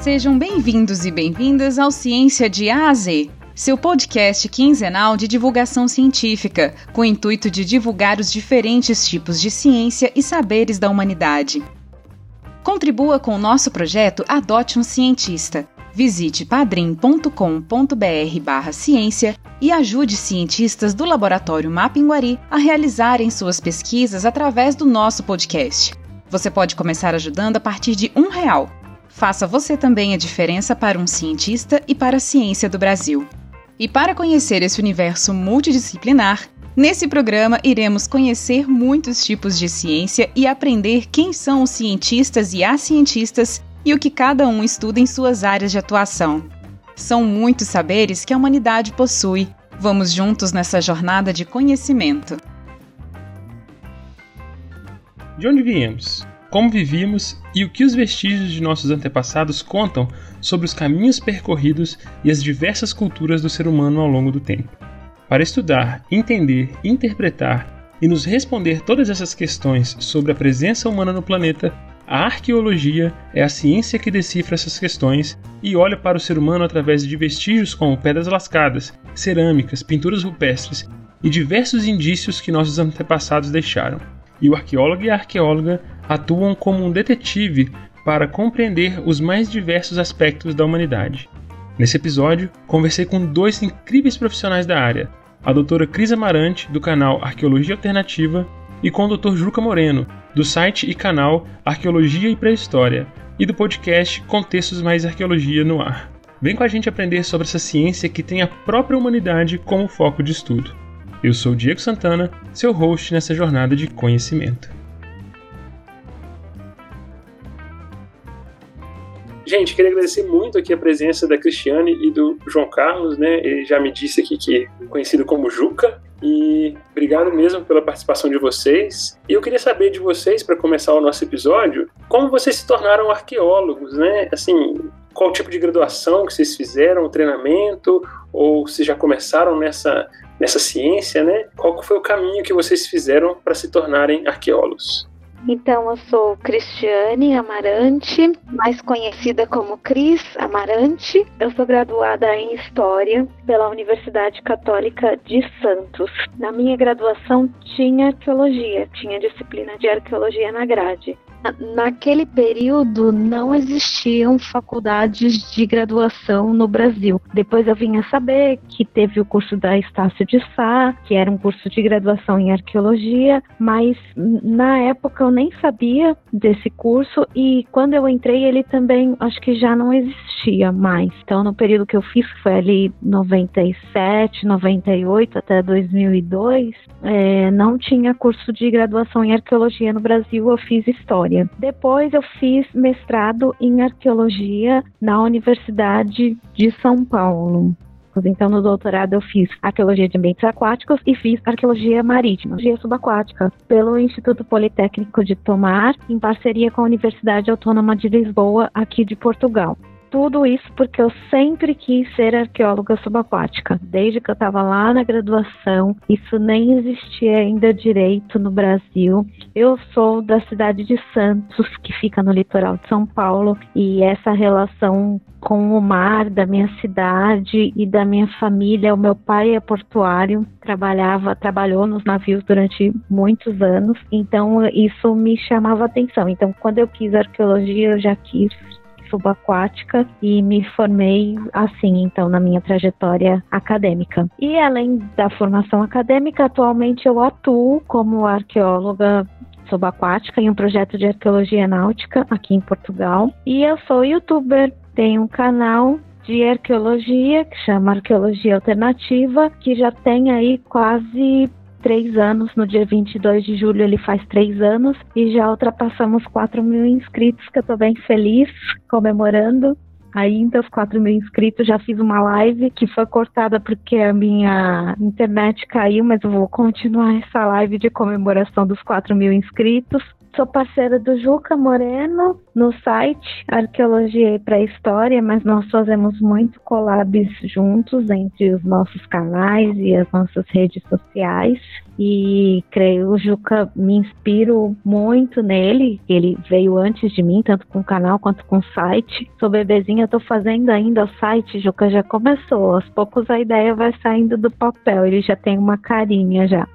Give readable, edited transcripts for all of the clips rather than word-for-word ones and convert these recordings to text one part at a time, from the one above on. Sejam bem-vindos e bem-vindas ao Ciência de A a Z, seu podcast quinzenal de divulgação científica, com o intuito de divulgar os diferentes tipos de ciência e saberes da humanidade. Contribua com o nosso projeto Adote um Cientista. Visite padrim.com.br/ciência e ajude cientistas do Laboratório Mapinguari a realizarem suas pesquisas através do nosso podcast. Você pode começar ajudando a partir de R$1. Faça você também a diferença para um cientista e para a ciência do Brasil. E para conhecer esse universo multidisciplinar, nesse programa iremos conhecer muitos tipos de ciência e aprender quem são os cientistas e as cientistas e o que cada um estuda em suas áreas de atuação. São muitos saberes que a humanidade possui. Vamos juntos nessa jornada de conhecimento. De onde viemos? Como vivíamos? E o que os vestígios de nossos antepassados contam sobre os caminhos percorridos e as diversas culturas do ser humano ao longo do tempo? Para estudar, entender, interpretar e nos responder todas essas questões sobre a presença humana no planeta, a arqueologia é a ciência que decifra essas questões e olha para o ser humano através de vestígios como pedras lascadas, cerâmicas, pinturas rupestres e diversos indícios que nossos antepassados deixaram. E o arqueólogo e a arqueóloga atuam como um detetive para compreender os mais diversos aspectos da humanidade. Nesse episódio, conversei com dois incríveis profissionais da área, a doutora Cris Amarante, do canal Arqueologia Alternativa, e com o Dr. Juca Moreno, do site e canal Arqueologia e Pré-História, e do podcast Contextos Mais Arqueologia no Ar. Vem com a gente aprender sobre essa ciência que tem a própria humanidade como foco de estudo. Eu sou o Diego Santana, seu host nessa jornada de conhecimento. Gente, queria agradecer muito aqui a presença da Cristiane e do João Carlos, né? Ele já me disse aqui que é conhecido como Juca. E obrigado mesmo pela participação de vocês. E eu queria saber de vocês, para começar o nosso episódio, como vocês se tornaram arqueólogos, né? Assim, qual tipo de graduação que vocês fizeram, o treinamento, ou se já começaram nessa ciência, né? Qual foi o caminho que vocês fizeram para se tornarem arqueólogos? Então, eu sou Cristiane Amarante, mais conhecida como Cris Amarante. Eu sou graduada em História pela Universidade Católica de Santos. Na minha graduação tinha arqueologia, tinha disciplina de arqueologia na grade. Naquele período não existiam faculdades de graduação no Brasil. Depois eu vim a saber que teve o curso da Estácio de Sá, que era um curso de graduação em arqueologia, mas na época eu nem sabia desse curso e quando eu entrei ele também acho que já não existia mais. Então no período que eu fiz, que foi ali 97, 98 até 2002, não tinha curso de graduação em arqueologia no Brasil, eu fiz História. Depois eu fiz mestrado em arqueologia na Universidade de São Paulo. Então no doutorado eu fiz arqueologia de ambientes aquáticos e fiz arqueologia marítima, arqueologia subaquática, pelo Instituto Politécnico de Tomar, em parceria com a Universidade Autônoma de Lisboa, aqui de Portugal. Tudo isso porque eu sempre quis ser arqueóloga subaquática. Desde que eu estava lá na graduação, isso nem existia ainda direito no Brasil. Eu sou da cidade de Santos, que fica no litoral de São Paulo, e essa relação com o mar da minha cidade e da minha família. O meu pai é portuário, trabalhou nos navios durante muitos anos, então isso me chamava atenção. Então, quando eu quis arqueologia, eu já quis subaquática e me formei assim, então, na minha trajetória acadêmica. E além da formação acadêmica, atualmente eu atuo como arqueóloga subaquática em um projeto de arqueologia náutica aqui em Portugal. E eu sou youtuber, tenho um canal de arqueologia que chama Arqueologia Alternativa, que já tem aí quase 3 anos, no dia 22 de julho ele faz 3 anos e já ultrapassamos 4.000 inscritos, que eu tô bem feliz comemorando. Aí, entre os 4.000 inscritos, já fiz uma live que foi cortada porque a minha internet caiu, mas eu vou continuar essa live de comemoração dos 4.000 inscritos. Sou parceira do Juca Moreno no site Arqueologia e Pré-História, mas nós fazemos muito collabs juntos entre os nossos canais e as nossas redes sociais. E creio, o Juca, me inspiro muito nele. Ele veio antes de mim, tanto com o canal quanto com o site. Sou bebezinha, estou fazendo ainda o site, Juca já começou. Aos poucos a ideia vai saindo do papel, ele já tem uma carinha já.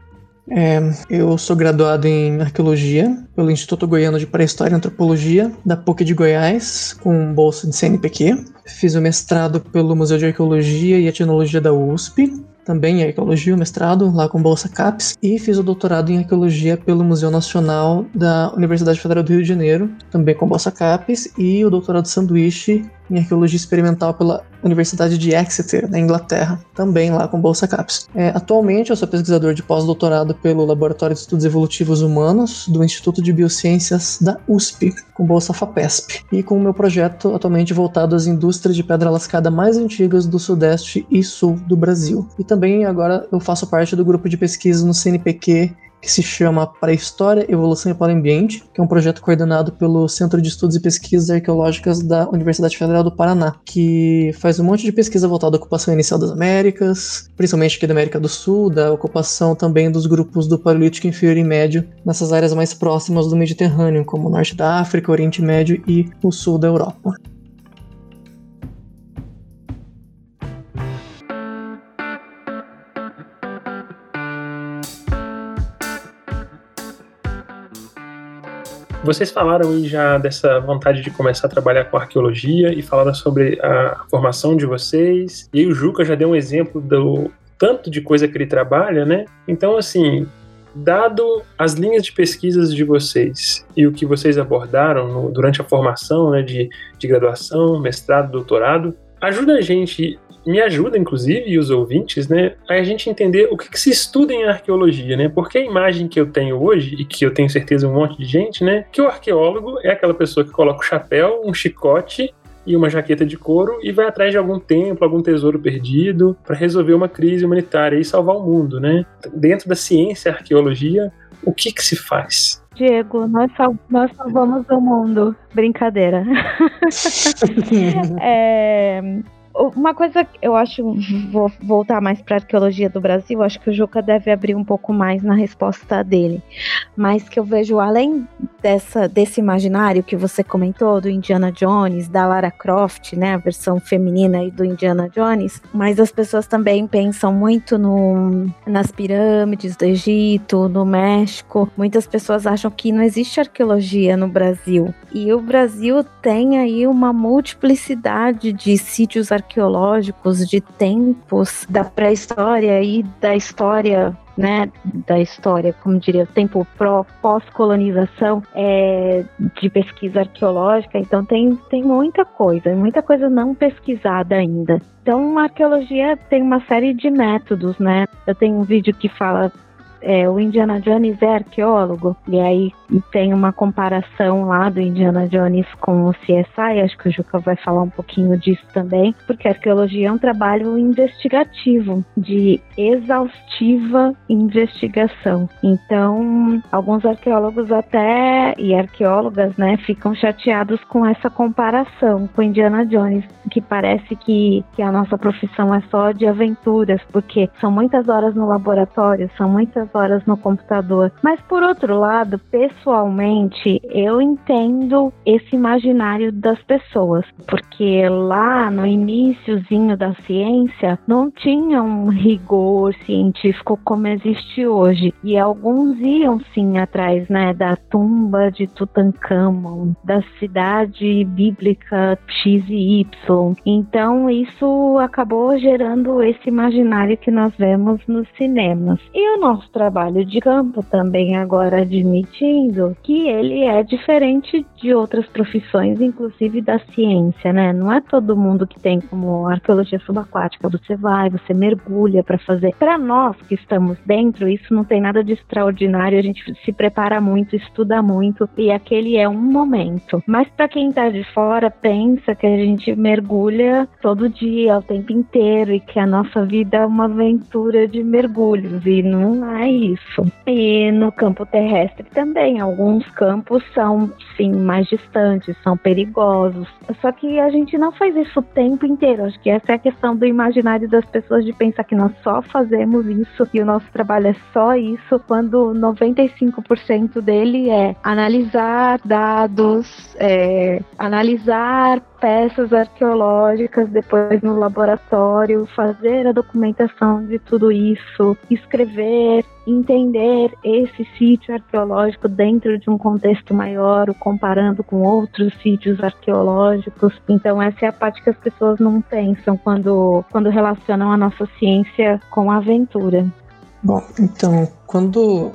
Eu sou graduado em Arqueologia pelo Instituto Goiano de Pré-História e Antropologia da PUC de Goiás, com bolsa de CNPq. Fiz o mestrado pelo Museu de Arqueologia e Etnologia da USP, também em Arqueologia, o mestrado, lá com bolsa CAPES. E fiz o doutorado em Arqueologia pelo Museu Nacional da Universidade Federal do Rio de Janeiro, também com bolsa CAPES. E o doutorado sanduíche em Arqueologia Experimental pela Universidade de Exeter, na Inglaterra, também lá com bolsa CAPES. Atualmente eu sou pesquisador de pós-doutorado pelo Laboratório de Estudos Evolutivos Humanos do Instituto de Biociências da USP, com bolsa FAPESP, e com o meu projeto atualmente voltado às indústrias de pedra lascada mais antigas do Sudeste e Sul do Brasil. E também agora eu faço parte do grupo de pesquisa no CNPq, que se chama Pré-História, Evolução e Paleoambiente, que é um projeto coordenado pelo Centro de Estudos e Pesquisas Arqueológicas da Universidade Federal do Paraná, que faz um monte de pesquisa voltada à ocupação inicial das Américas, principalmente aqui da América do Sul, da ocupação também dos grupos do Paleolítico Inferior e Médio nessas áreas mais próximas do Mediterrâneo, como o Norte da África, Oriente Médio e o Sul da Europa. Vocês falaram aí já dessa vontade de começar a trabalhar com arqueologia e falaram sobre a formação de vocês. E aí o Juca já deu um exemplo do tanto de coisa que ele trabalha, né? Então, assim, dado as linhas de pesquisas de vocês e o que vocês abordaram durante a formação, né, de graduação, mestrado, doutorado, ajuda a gente... me ajuda, inclusive, e os ouvintes, né, a gente entender o que se estuda em arqueologia, né, porque a imagem que eu tenho hoje, e que eu tenho certeza um monte de gente, né, que o arqueólogo é aquela pessoa que coloca o chapéu, um chicote e uma jaqueta de couro e vai atrás de algum templo, algum tesouro perdido para resolver uma crise humanitária e salvar o mundo, né. Dentro da ciência, arqueologia, o que se faz? Diego, nós salvamos o mundo. Brincadeira. Uma coisa que eu acho, vou voltar mais para a arqueologia do Brasil, acho que o Juca deve abrir um pouco mais na resposta dele, mas que eu vejo além desse imaginário que você comentou, do Indiana Jones, da Lara Croft, né, a versão feminina aí do Indiana Jones, mas as pessoas também pensam muito nas pirâmides do Egito, no México. Muitas pessoas acham que não existe arqueologia no Brasil, e o Brasil tem aí uma multiplicidade de sítios arqueológicos, de tempos da pré-história e da história, né, da história, como diria, tempo pós-colonização, de pesquisa arqueológica. Então tem muita coisa não pesquisada ainda. Então a arqueologia tem uma série de métodos, né? Eu tenho um vídeo que fala o Indiana Jones é arqueólogo, e aí tem uma comparação lá do Indiana Jones com o CSI, acho que o Juca vai falar um pouquinho disso também, porque a arqueologia é um trabalho investigativo, de exaustiva investigação. Então, alguns arqueólogos até, e arqueólogas, né, ficam chateados com essa comparação com o Indiana Jones, que parece que a nossa profissão é só de aventuras, porque são muitas horas no laboratório, são muitas horas no computador. Mas, por outro lado, pessoalmente, eu entendo esse imaginário das pessoas, porque lá no iniciozinho da ciência não tinha um rigor científico como existe hoje, e alguns iam sim atrás, né, da tumba de Tutancâmon, da cidade bíblica X e Y. Então isso acabou gerando esse imaginário que nós vemos nos cinemas. E o nosso trabalho de campo, também agora admitindo que ele é diferente de outras profissões, inclusive da ciência, né? Não é todo mundo que tem como arqueologia subaquática. Você vai, você mergulha para fazer. Para nós que estamos dentro, isso não tem nada de extraordinário, a gente se prepara muito, estuda muito, e aquele é um momento. Mas para quem está de fora, pensa que a gente mergulha todo dia, o tempo inteiro, e que a nossa vida é uma aventura de mergulhos, e não é isso. E no campo terrestre também, alguns campos são, sim, mais distantes, são perigosos, só que a gente não faz isso o tempo inteiro. Acho que essa é a questão do imaginário das pessoas, de pensar que nós só fazemos isso e o nosso trabalho é só isso, quando 95% dele é analisar dados, analisar peças arqueológicas, depois no laboratório, fazer a documentação de tudo isso, escrever, entender esse sítio arqueológico dentro de um contexto maior, comparando com outros sítios arqueológicos. Então essa é a parte que as pessoas não pensam quando relacionam a nossa ciência com a aventura. Bom, então, quando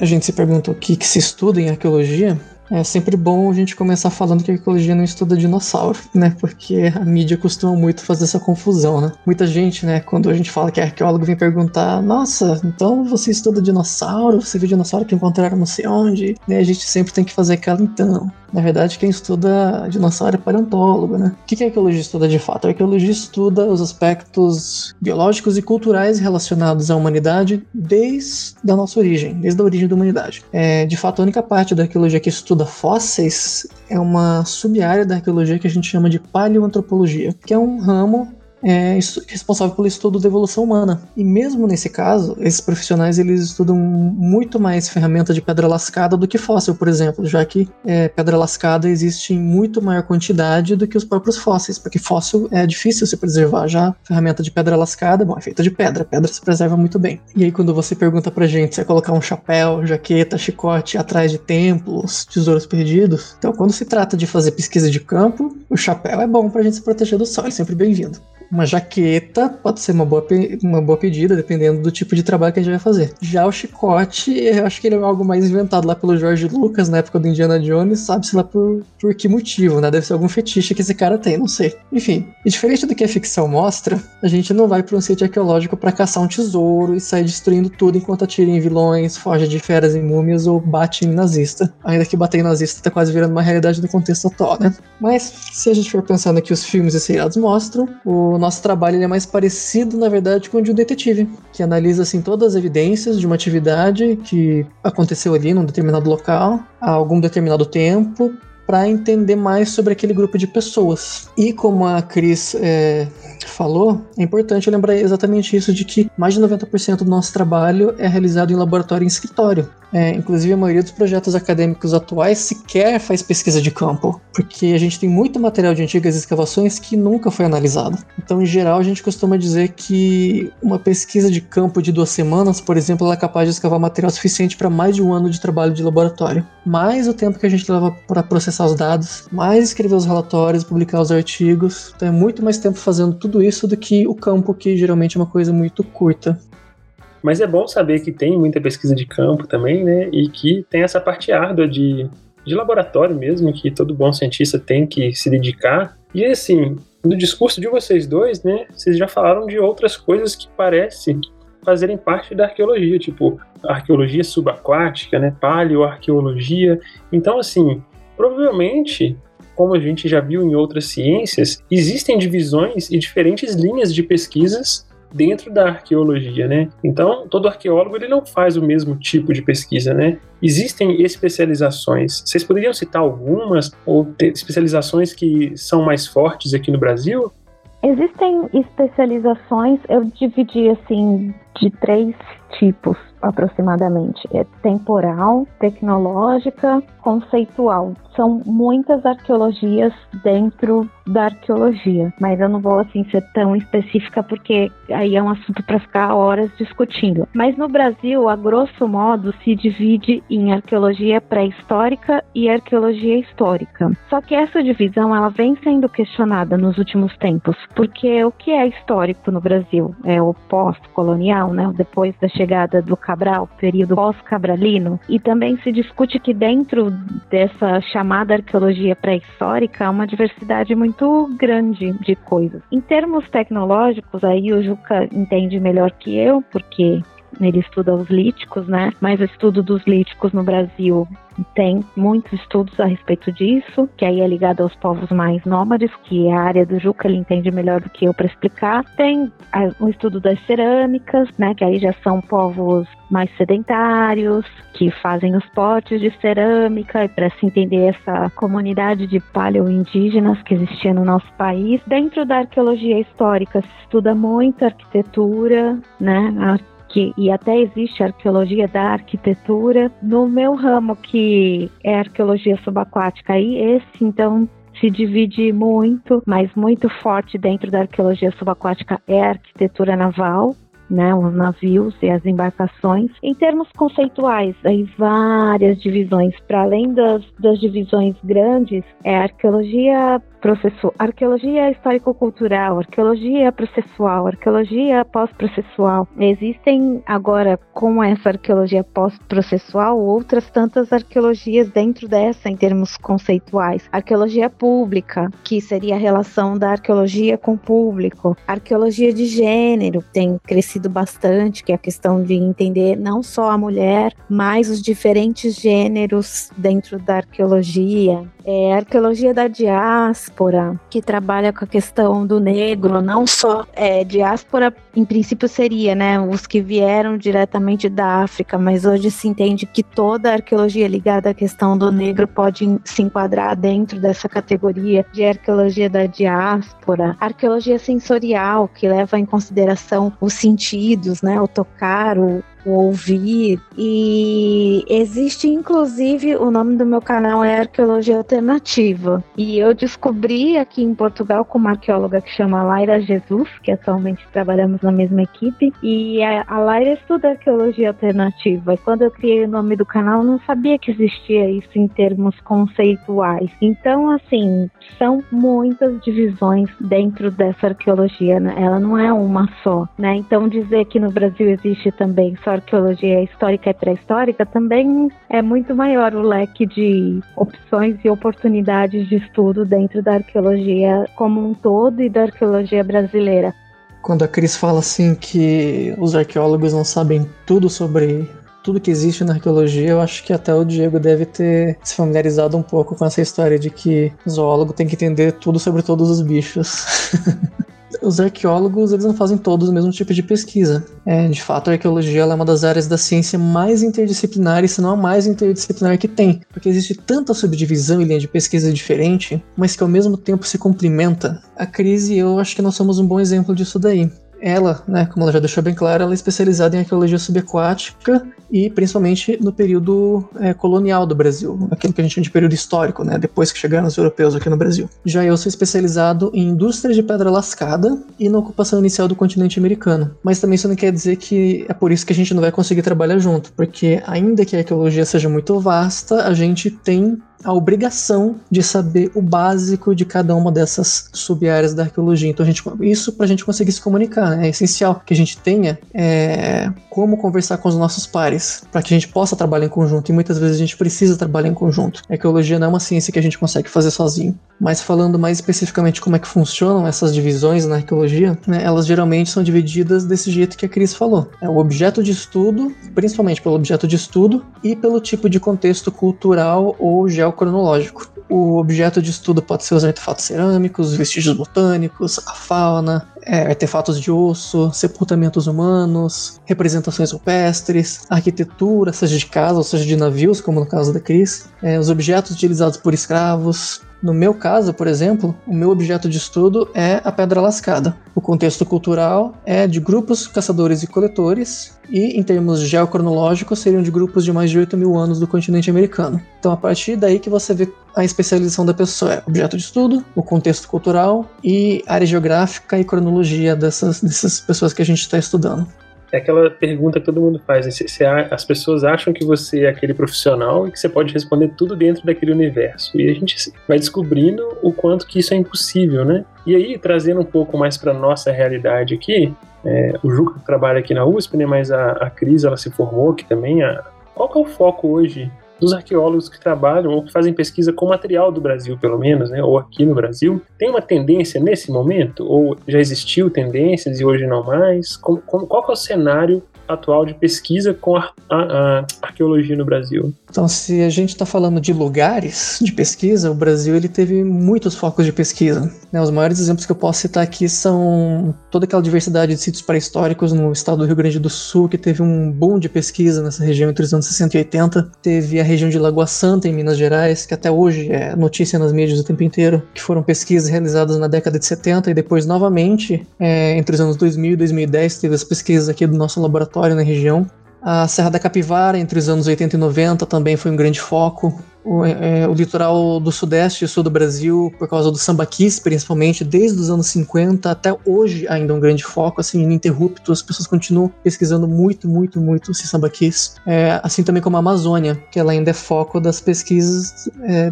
a gente se pergunta o que se estuda em arqueologia, é sempre bom a gente começar falando que a arqueologia não estuda dinossauro, né? Porque a mídia costuma muito fazer essa confusão, né? Muita gente, né, quando a gente fala que é arqueólogo, vem perguntar: nossa, então você estuda dinossauro, você viu dinossauro que encontraram não sei onde, né? A gente sempre tem que fazer aquela então. Na verdade, quem estuda dinossauro é paleontólogo, né? O que a arqueologia estuda de fato? A arqueologia estuda os aspectos biológicos e culturais relacionados à humanidade desde a nossa origem, desde a origem da humanidade. De fato, a única parte da arqueologia que estuda fósseis é uma sub-área da arqueologia que a gente chama de paleoantropologia, que é um ramo responsável pelo estudo da evolução humana. E mesmo nesse caso, esses profissionais, eles estudam muito mais ferramenta de pedra lascada do que fóssil, por exemplo, já que pedra lascada existe em muito maior quantidade do que os próprios fósseis, porque fóssil é difícil se preservar. Já ferramenta de pedra lascada, bom, é feita de pedra se preserva muito bem. E aí, quando você pergunta pra gente se é colocar um chapéu, jaqueta, chicote atrás de templos, tesouros perdidos, então quando se trata de fazer pesquisa de campo, o chapéu é bom pra gente se proteger do sol, é sempre bem-vindo. Uma jaqueta pode ser uma boa pedida, dependendo do tipo de trabalho que a gente vai fazer. Já o chicote, eu acho que ele é algo mais inventado lá pelo George Lucas, na época do Indiana Jones, sabe-se lá por que motivo, né? Deve ser algum fetiche que esse cara tem, não sei. Enfim, e diferente do que a ficção mostra, a gente não vai para um sítio arqueológico para caçar um tesouro e sair destruindo tudo enquanto atira em vilões, foge de feras e múmias ou bate em nazista. Ainda que bater em nazista tá quase virando uma realidade no contexto atual, né? Mas, se a gente for pensando que os filmes e seriados mostram, o nosso trabalho ele é mais parecido, na verdade, com o de um detetive, que analisa assim, todas as evidências de uma atividade que aconteceu ali num determinado local, há algum determinado tempo, para entender mais sobre aquele grupo de pessoas. E como a Cris falou, é importante lembrar exatamente isso, de que mais de 90% do nosso trabalho é realizado em laboratório e em escritório. Inclusive, a maioria dos projetos acadêmicos atuais sequer faz pesquisa de campo, porque a gente tem muito material de antigas escavações que nunca foi analisado. Então, em geral, a gente costuma dizer que uma pesquisa de campo de 2 semanas, por exemplo, ela é capaz de escavar material suficiente para mais de 1 ano de trabalho de laboratório. Mais o tempo que a gente leva para processar os dados, mais escrever os relatórios, publicar os artigos. Então, é muito mais tempo fazendo tudo isso do que o campo, que geralmente é uma coisa muito curta. Mas é bom saber que tem muita pesquisa de campo também, né? E que tem essa parte árdua de laboratório mesmo, que todo bom cientista tem que se dedicar. E assim, no discurso de vocês dois, né? Vocês já falaram de outras coisas que parecem fazerem parte da arqueologia, tipo arqueologia subaquática, né? Paleoarqueologia. Então, assim, provavelmente, como a gente já viu em outras ciências, existem divisões e diferentes linhas de pesquisas dentro da arqueologia, né? Então, todo arqueólogo ele não faz o mesmo tipo de pesquisa, né? Existem especializações. Vocês poderiam citar algumas, ou ter especializações que são mais fortes aqui no Brasil? Existem especializações, eu dividi assim, de 3 tipos aproximadamente. É temporal, tecnológica, conceitual. São muitas arqueologias dentro da arqueologia, mas eu não vou assim ser tão específica, porque aí é um assunto para ficar horas discutindo. Mas no Brasil, a grosso modo, se divide em arqueologia pré-histórica e arqueologia histórica. Só que essa divisão, ela vem sendo questionada nos últimos tempos, porque o que é histórico no Brasil? É o pós-colonial, transição, né, depois da chegada do Cabral, período pós-cabralino, e também se discute que dentro dessa chamada arqueologia pré-histórica há uma diversidade muito grande de coisas. Em termos tecnológicos, aí o Juca entende melhor que eu, porque ele estuda os líticos, né? Mas o estudo dos líticos no Brasil tem muitos estudos a respeito disso, que aí é ligado aos povos mais nômades, que a área do Juca ele entende melhor do que eu para explicar. Tem o estudo das cerâmicas, né? Que aí já são povos mais sedentários, que fazem os potes de cerâmica, e para se entender essa comunidade de paleoindígenas que existia no nosso país. Dentro da arqueologia histórica se estuda muito a arquitetura, né? E até existe a arqueologia da arquitetura. No meu ramo, que é a arqueologia subaquática, aí esse então se divide muito, mas muito forte dentro da arqueologia subaquática é a arquitetura naval, né, os navios e as embarcações. Em termos conceituais, aí várias divisões, para além das divisões grandes, é arqueologia processual, arqueologia histórico-cultural, arqueologia processual, arqueologia pós-processual. Existem agora, com essa arqueologia pós-processual, outras tantas arqueologias dentro dessa, em termos conceituais. Arqueologia pública, que seria a relação da arqueologia com o público. Arqueologia de gênero, tem crescido bastante, que é a questão de entender não só a mulher, mas os diferentes gêneros dentro da arqueologia. Arqueologia da diáspora, que trabalha com a questão do negro, não só diáspora, em princípio seria, né, os que vieram diretamente da África, mas hoje se entende que toda a arqueologia ligada à questão do negro pode se enquadrar dentro dessa categoria de arqueologia da diáspora. Arqueologia sensorial, que leva em consideração os sentidos, né, o tocar, o ouvir. E existe, inclusive, o nome do meu canal é Arqueologia Alternativa, e eu descobri aqui em Portugal com uma arqueóloga que chama Laira Jesus, que atualmente trabalhamos na mesma equipe, e a Laira estuda Arqueologia Alternativa, e quando eu criei o nome do canal eu não sabia que existia isso em termos conceituais. Então, assim, são muitas divisões dentro dessa arqueologia, né? Ela não é uma só, né? Então dizer que no Brasil existe também só arqueologia histórica e pré-histórica também é muito maior o leque de opções e oportunidades de estudo dentro da arqueologia como um todo e da arqueologia brasileira. Quando a Cris fala assim que os arqueólogos não sabem tudo sobre tudo que existe na arqueologia, eu acho que até o Diego deve ter se familiarizado um pouco com essa história de que o zoólogo tem que entender tudo sobre todos os bichos. Os arqueólogos, eles não fazem todos o mesmo tipo de pesquisa. De fato, a arqueologia ela é uma das áreas da ciência mais interdisciplinares, se não a mais interdisciplinar que tem, porque existe tanta subdivisão e linha de pesquisa diferente, mas que ao mesmo tempo se complementa. A Cris e eu acho que nós somos um bom exemplo disso daí. Ela, né, como ela já deixou bem claro, ela é especializada em arqueologia subaquática e principalmente no período colonial do Brasil, aquilo que a gente chama de período histórico, né, depois que chegaram os europeus aqui no Brasil. Já eu sou especializado em indústria de pedra lascada e na ocupação inicial do continente americano. Mas também isso não quer dizer que é por isso que a gente não vai conseguir trabalhar junto, porque ainda que a arqueologia seja muito vasta, a gente tem a obrigação de saber o básico de cada uma dessas sub-áreas da arqueologia. Então, isso para a gente conseguir se comunicar, né? É essencial que a gente tenha como conversar com os nossos pares, para que a gente possa trabalhar em conjunto, e muitas vezes a gente precisa trabalhar em conjunto. A arqueologia não é uma ciência que a gente consegue fazer sozinho. Mas falando mais especificamente como é que funcionam essas divisões na arqueologia, né, elas geralmente são divididas desse jeito que a Cris falou. É o objeto de estudo, principalmente pelo objeto de estudo, e pelo tipo de contexto cultural ou geocronológico. O objeto de estudo pode ser os artefatos cerâmicos, vestígios botânicos, a fauna, artefatos de osso, sepultamentos humanos, representações rupestres, arquitetura, seja de casa ou seja de navios, como no caso da Cris, os objetos utilizados por escravos. No meu caso, por exemplo, o meu objeto de estudo é a pedra lascada. O contexto cultural é de grupos caçadores e coletores, e em termos geocronológicos seriam de grupos de mais de 8 mil anos do continente americano. Então a partir daí que você vê a especialização da pessoa, é objeto de estudo, o contexto cultural e área geográfica e cronologia dessas pessoas que a gente está estudando. É aquela pergunta que todo mundo faz, né? As pessoas acham que você é aquele profissional e que você pode responder tudo dentro daquele universo. E a gente vai descobrindo o quanto que isso é impossível, né? E aí, trazendo um pouco mais para nossa realidade aqui, O Juca trabalha aqui na USP, né, mas a Cris, ela se formou aqui também. Qual que é o foco hoje dos arqueólogos que trabalham ou que fazem pesquisa com material do Brasil, pelo menos, né, ou aqui no Brasil? Tem uma tendência nesse momento? Ou já existiu tendências e hoje não mais? Qual que é o cenário atual de pesquisa com a arqueologia no Brasil? Então, se a gente está falando de lugares de pesquisa, o Brasil ele teve muitos focos de pesquisa. Né? Os maiores exemplos que eu posso citar aqui são toda aquela diversidade de sítios pré-históricos no estado do Rio Grande do Sul, que teve um boom de pesquisa nessa região entre os anos 60 e 80. Teve a região de Lagoa Santa, em Minas Gerais, que até hoje é notícia nas mídias o tempo inteiro, que foram pesquisas realizadas na década de 70 e depois, novamente, entre os anos 2000 e 2010, teve as pesquisas aqui do nosso laboratório na região. A Serra da Capivara, entre os anos 80 e 90, também foi um grande foco. O litoral do Sudeste e Sul do Brasil, por causa do Sambaquis, principalmente, desde os anos 50 até hoje, ainda um grande foco, assim, ininterrupto. As pessoas continuam pesquisando muito, muito, muito esse Sambaquis. Assim também como a Amazônia, que ela ainda é foco das pesquisas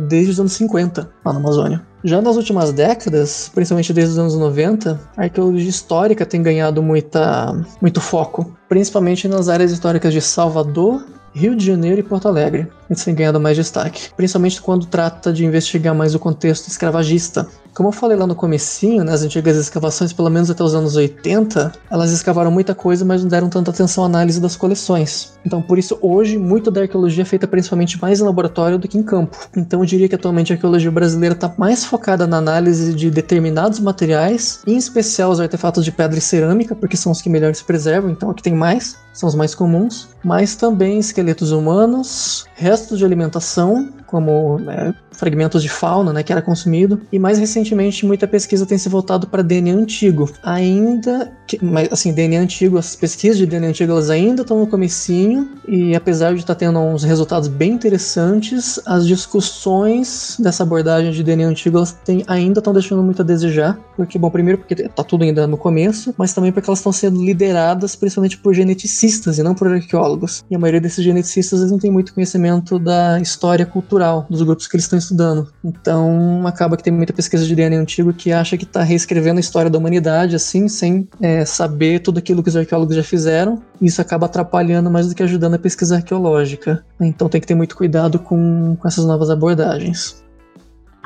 desde os anos 50, lá na Amazônia. Já nas últimas décadas, principalmente desde os anos 90, a arqueologia histórica tem ganhado muito foco, principalmente nas áreas históricas de Salvador, Rio de Janeiro e Porto Alegre, eles têm ganhado mais destaque, principalmente quando trata de investigar mais o contexto escravagista. Como eu falei lá no comecinho, nas antigas escavações, pelo menos até os anos 80, elas escavaram muita coisa, mas não deram tanta atenção à análise das coleções. Então, por isso, hoje, muito da arqueologia é feita principalmente mais em laboratório do que em campo. Então, eu diria que atualmente a arqueologia brasileira está mais focada na análise de determinados materiais, em especial os artefatos de pedra e cerâmica, porque são os que melhor se preservam, então aqui tem mais, são os mais comuns, mas também esqueletos humanos, restos de alimentação, como fragmentos de fauna, né, que era consumido, e mais recentemente muita pesquisa tem se voltado para DNA antigo. Ainda, mas assim, DNA antigo, as pesquisas de DNA antigo elas ainda estão no comecinho, e apesar de estar tendo uns resultados bem interessantes, as discussões dessa abordagem de DNA antigo elas ainda estão deixando muito a desejar, porque, bom, primeiro porque está tudo ainda no começo, mas também porque elas estão sendo lideradas principalmente por geneticistas e não por arqueólogos, e a maioria desses geneticistas eles não tem muito conhecimento da história cultural dos grupos que eles estão estudando. Então, acaba que tem muita pesquisa de DNA antigo que acha que está reescrevendo a história da humanidade, assim, sem saber tudo aquilo que os arqueólogos já fizeram. Isso acaba atrapalhando mais do que ajudando a pesquisa arqueológica. Então, tem que ter muito cuidado com essas novas abordagens.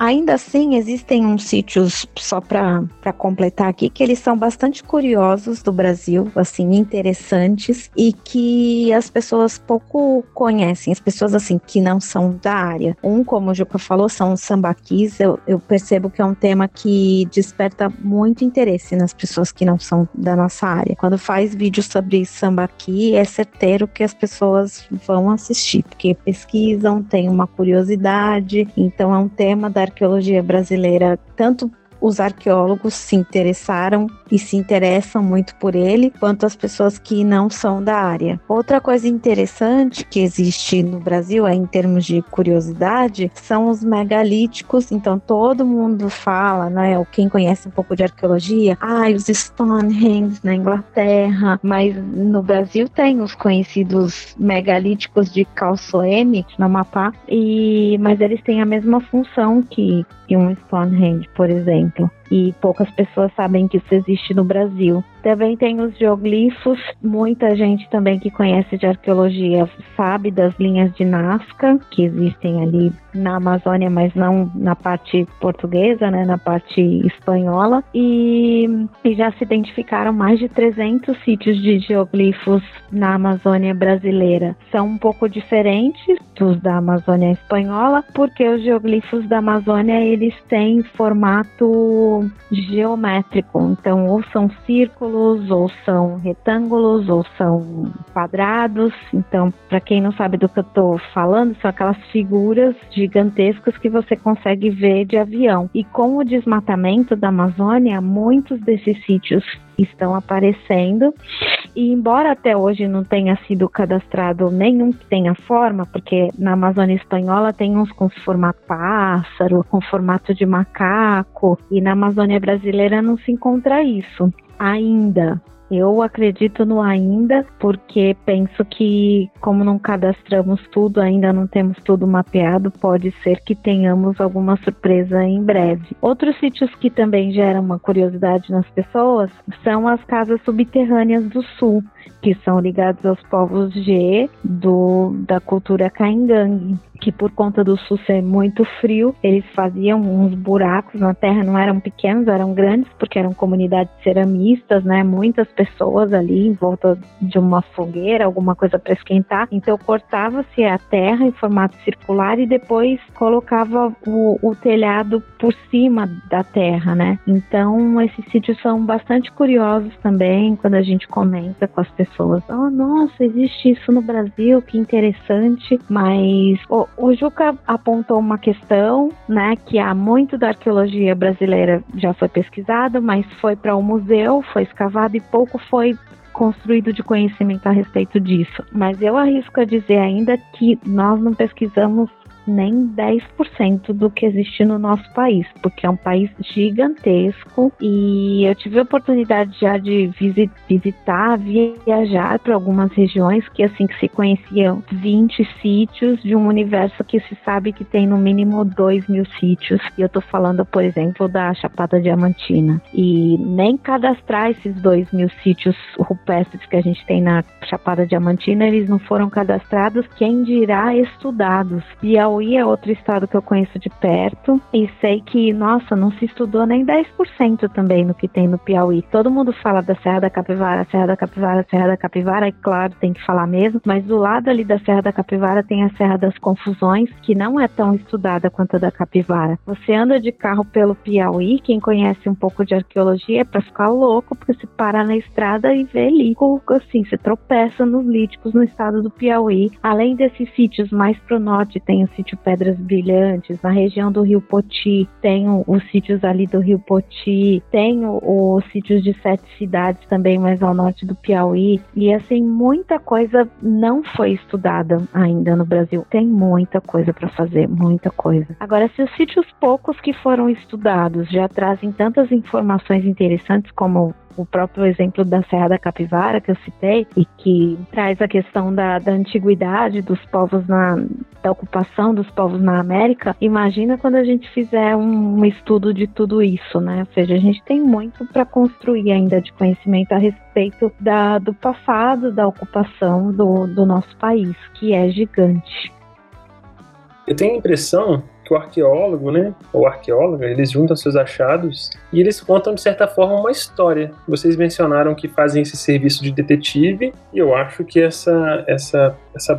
Ainda assim, existem uns sítios, só para completar aqui, que eles são bastante curiosos do Brasil, assim, interessantes, e que as pessoas pouco conhecem, as pessoas, assim, que não são da área. Como o Juca falou, são os sambaquis, eu percebo que é um tema que desperta muito interesse nas pessoas que não são da nossa área. Quando faz vídeo sobre sambaqui, é certeiro que as pessoas vão assistir, porque pesquisam, tem uma curiosidade, então é um tema da arqueologia brasileira, tanto os arqueólogos se interessaram e se interessam muito por ele, quanto as pessoas que não são da área. Outra coisa interessante que existe no Brasil, em termos de curiosidade, são os megalíticos. Então todo mundo fala, né, quem conhece um pouco de arqueologia, os Stonehenge na Inglaterra, mas no Brasil tem os conhecidos megalíticos de Calçoene, no Amapá, mas eles têm a mesma função que um Stonehenge, por exemplo. E poucas pessoas sabem que isso existe no Brasil. Também tem os geoglifos, muita gente também que conhece de arqueologia sabe das linhas de Nazca, que existem ali na Amazônia, mas não na parte portuguesa, né, na parte espanhola, e já se identificaram mais de 300 sítios de geoglifos na Amazônia brasileira. São um pouco diferentes dos da Amazônia espanhola, porque os geoglifos da Amazônia, eles têm formato geométrico, então ou são círculos, ou são retângulos, ou são quadrados. Então, para quem não sabe do que eu tô falando, são aquelas figuras gigantescas que você consegue ver de avião. E com o desmatamento da Amazônia, muitos desses sítios estão aparecendo, e embora até hoje não tenha sido cadastrado nenhum que tenha forma, porque na Amazônia Espanhola tem uns com formato pássaro, com formato de macaco, e na Amazônia Brasileira não se encontra isso ainda. Eu acredito no ainda, porque penso que, como não cadastramos tudo, ainda não temos tudo mapeado, pode ser que tenhamos alguma surpresa em breve. Outros sítios que também geram uma curiosidade nas pessoas são as casas subterrâneas do sul, que são ligados aos povos G da cultura Caingangue, que por conta do sul ser muito frio, eles faziam uns buracos na terra, não eram pequenos, eram grandes, porque eram comunidades ceramistas, né? Muitas pessoas ali em volta de uma fogueira, alguma coisa para esquentar. Então cortava-se a terra em formato circular e depois colocava o telhado por cima da terra, né? Então esses sítios são bastante curiosos também, quando a gente comenta com as pessoas, oh, nossa, existe isso no Brasil, que interessante. Mas o Juca apontou uma questão, né, que há muito da arqueologia brasileira já foi pesquisada, mas foi para o museu, foi escavado e pouco foi construído de conhecimento a respeito disso. Mas eu arrisco a dizer ainda que nós não pesquisamos nem 10% do que existe no nosso país, porque é um país gigantesco, e eu tive a oportunidade já de visitar, viajar para algumas regiões que, assim, que se conheciam 20 sítios de um universo que se sabe que tem no mínimo 2.000 sítios, e eu tô falando, por exemplo, da Chapada Diamantina, e nem cadastrar esses 2.000 sítios rupestres que a gente tem na Chapada Diamantina, eles não foram cadastrados, quem dirá estudados. Piauí é outro estado que eu conheço de perto e sei que, nossa, não se estudou nem 10% também no que tem no Piauí. Todo mundo fala da Serra da Capivara, Serra da Capivara, Serra da Capivara, e claro, tem que falar mesmo, mas do lado ali da Serra da Capivara tem a Serra das Confusões, que não é tão estudada quanto a da Capivara. Você anda de carro pelo Piauí, quem conhece um pouco de arqueologia é pra ficar louco, porque você para na estrada e vê lítico, assim, você tropeça nos líticos no estado do Piauí. Além desses sítios mais pro norte, tem o sítio Pedras Brilhantes, na região do Rio Poti, tem os sítios ali do Rio Poti, tem os sítios de 7 cidades também mais ao norte do Piauí, e assim, muita coisa não foi estudada ainda no Brasil. Tem muita coisa para fazer, muita coisa. Agora, se os sítios poucos que foram estudados já trazem tantas informações interessantes como o próprio exemplo da Serra da Capivara que eu citei, e que traz a questão da antiguidade dos povos da ocupação dos povos na América, imagina quando a gente fizer um estudo de tudo isso, né? Ou seja, a gente tem muito para construir ainda de conhecimento a respeito do passado, da ocupação do nosso país, que é gigante. Eu tenho a impressão que o arqueólogo, né, ou arqueóloga, eles juntam seus achados e eles contam, de certa forma, uma história. Vocês mencionaram que fazem esse serviço de detetive, e eu acho que essa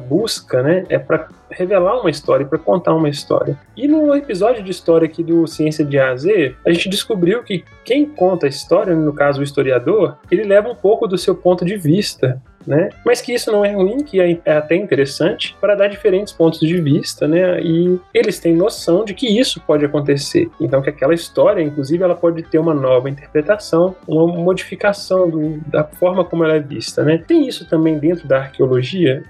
busca, né, é para revelar uma história, para contar uma história. E no episódio de história aqui do Ciência de A a Z, a gente descobriu que quem conta a história, no caso o historiador, ele leva um pouco do seu ponto de vista, né? Mas que isso não é ruim, que é até interessante para dar diferentes pontos de vista, né? E eles têm noção de que isso pode acontecer, então que aquela história, inclusive, ela pode ter uma nova interpretação, uma modificação da forma como ela é vista, né? Tem isso também dentro da arqueologia,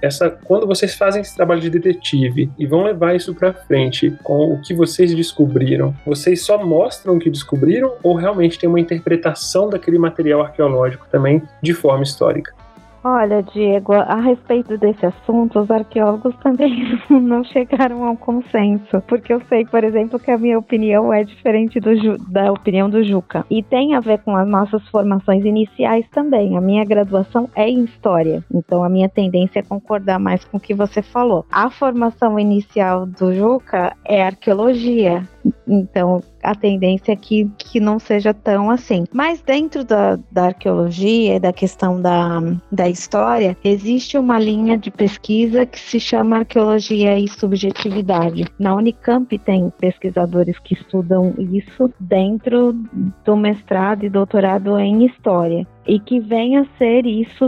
quando vocês fazem esse trabalho de detetive e vão levar isso para frente com o que vocês descobriram, vocês só mostram o que descobriram ou realmente tem uma interpretação daquele material arqueológico também de forma histórica? Olha, Diego, a respeito desse assunto, os arqueólogos também não chegaram a um consenso, porque eu sei, por exemplo, que a minha opinião é diferente da opinião do Juca, e tem a ver com as nossas formações iniciais também. A minha graduação é em História, então a minha tendência é concordar mais com o que você falou. A formação inicial do Juca é Arqueologia, então a tendência é que não seja tão assim. Mas dentro da arqueologia e da questão da história, existe uma linha de pesquisa que se chama Arqueologia e Subjetividade. Na Unicamp tem pesquisadores que estudam isso dentro do mestrado e doutorado em História, e que vem a ser isso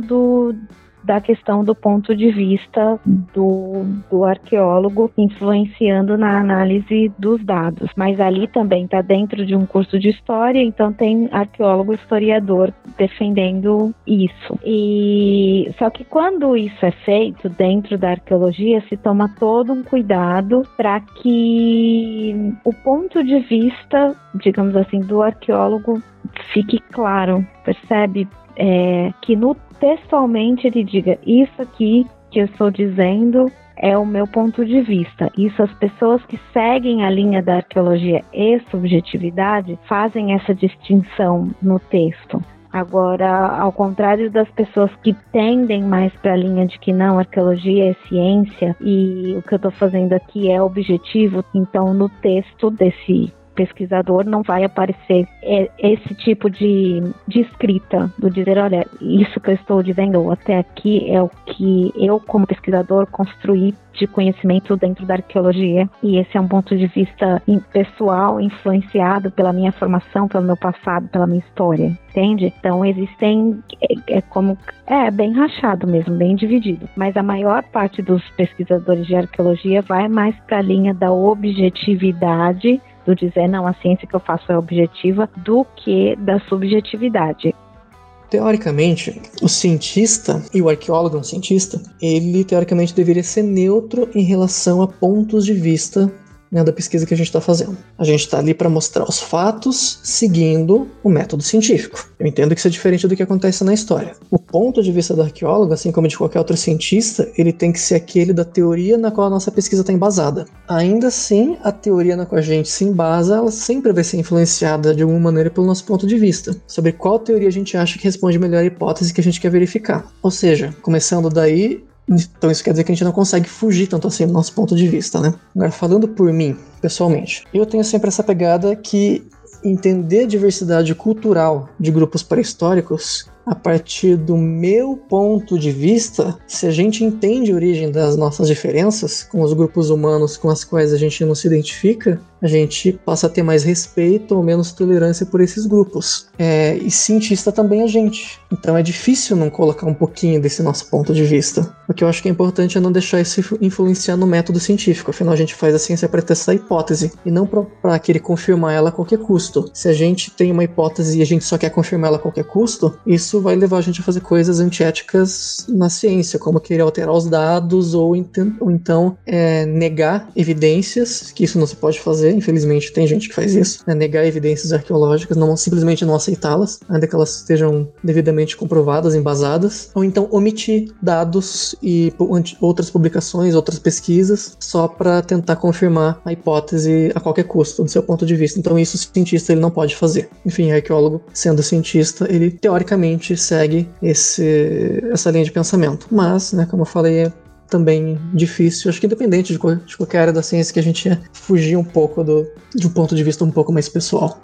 da questão do ponto de vista do arqueólogo influenciando na análise dos dados. Mas ali também está dentro de um curso de história, então tem arqueólogo historiador defendendo isso. E só que quando isso é feito dentro da arqueologia, se toma todo um cuidado para que o ponto de vista, digamos assim, do arqueólogo fique claro, percebe? que no textualmente ele diga, isso aqui que eu estou dizendo é o meu ponto de vista. Isso as pessoas que seguem a linha da arqueologia e subjetividade fazem essa distinção no texto. Agora, ao contrário das pessoas que tendem mais para a linha de que não, arqueologia é ciência e o que eu estou fazendo aqui é objetivo, então no texto desse pesquisador não vai aparecer esse tipo de escrita, do dizer, olha, isso que eu estou dizendo ou até aqui é o que eu como pesquisador construí de conhecimento dentro da arqueologia e esse é um ponto de vista pessoal, influenciado pela minha formação, pelo meu passado, pela minha história, entende? Então existem, bem rachado mesmo, bem dividido, mas a maior parte dos pesquisadores de arqueologia vai mais para a linha da objetividade, do dizer, não, a ciência que eu faço é objetiva, do que da subjetividade. Teoricamente, o cientista, e o arqueólogo é um cientista, ele teoricamente deveria ser neutro em relação a pontos de vista, né, da pesquisa que a gente está fazendo. A gente está ali para mostrar os fatos seguindo o método científico. Eu entendo que isso é diferente do que acontece na história. O ponto de vista do arqueólogo, assim como de qualquer outro cientista, ele tem que ser aquele da teoria na qual a nossa pesquisa está embasada. Ainda assim, a teoria na qual a gente se embasa, ela sempre vai ser influenciada de alguma maneira pelo nosso ponto de vista, sobre qual teoria a gente acha que responde melhor a hipótese que a gente quer verificar. Ou seja, começando daí, então isso quer dizer que a gente não consegue fugir tanto assim do nosso ponto de vista, né? Agora, falando por mim, pessoalmente, eu tenho sempre essa pegada que entender a diversidade cultural de grupos pré-históricos a partir do meu ponto de vista, se a gente entende a origem das nossas diferenças com os grupos humanos com as quais a gente não se identifica, a gente passa a ter mais respeito ou menos tolerância por esses grupos. E cientista também a gente. Então é difícil não colocar um pouquinho desse nosso ponto de vista. O que eu acho que é importante é não deixar isso influenciar no método científico. Afinal, a gente faz a ciência para testar a hipótese e não para querer confirmar ela a qualquer custo. Se a gente tem uma hipótese e a gente só quer confirmar ela a qualquer custo, isso vai levar a gente a fazer coisas antiéticas na ciência, como querer alterar os dados ou então negar evidências, que isso não se pode fazer, infelizmente tem gente que faz isso, né? Negar evidências arqueológicas, simplesmente não aceitá-las, ainda que elas estejam devidamente comprovadas, embasadas, ou então omitir dados e outras publicações, outras pesquisas, só para tentar confirmar a hipótese a qualquer custo, do seu ponto de vista. Então isso o cientista ele não pode fazer. Enfim, o arqueólogo, sendo cientista, ele teoricamente segue essa linha de pensamento. Mas, né, como eu falei, é também difícil, acho que independente de qualquer área da ciência, que a gente fugir um pouco de um ponto de vista um pouco mais pessoal.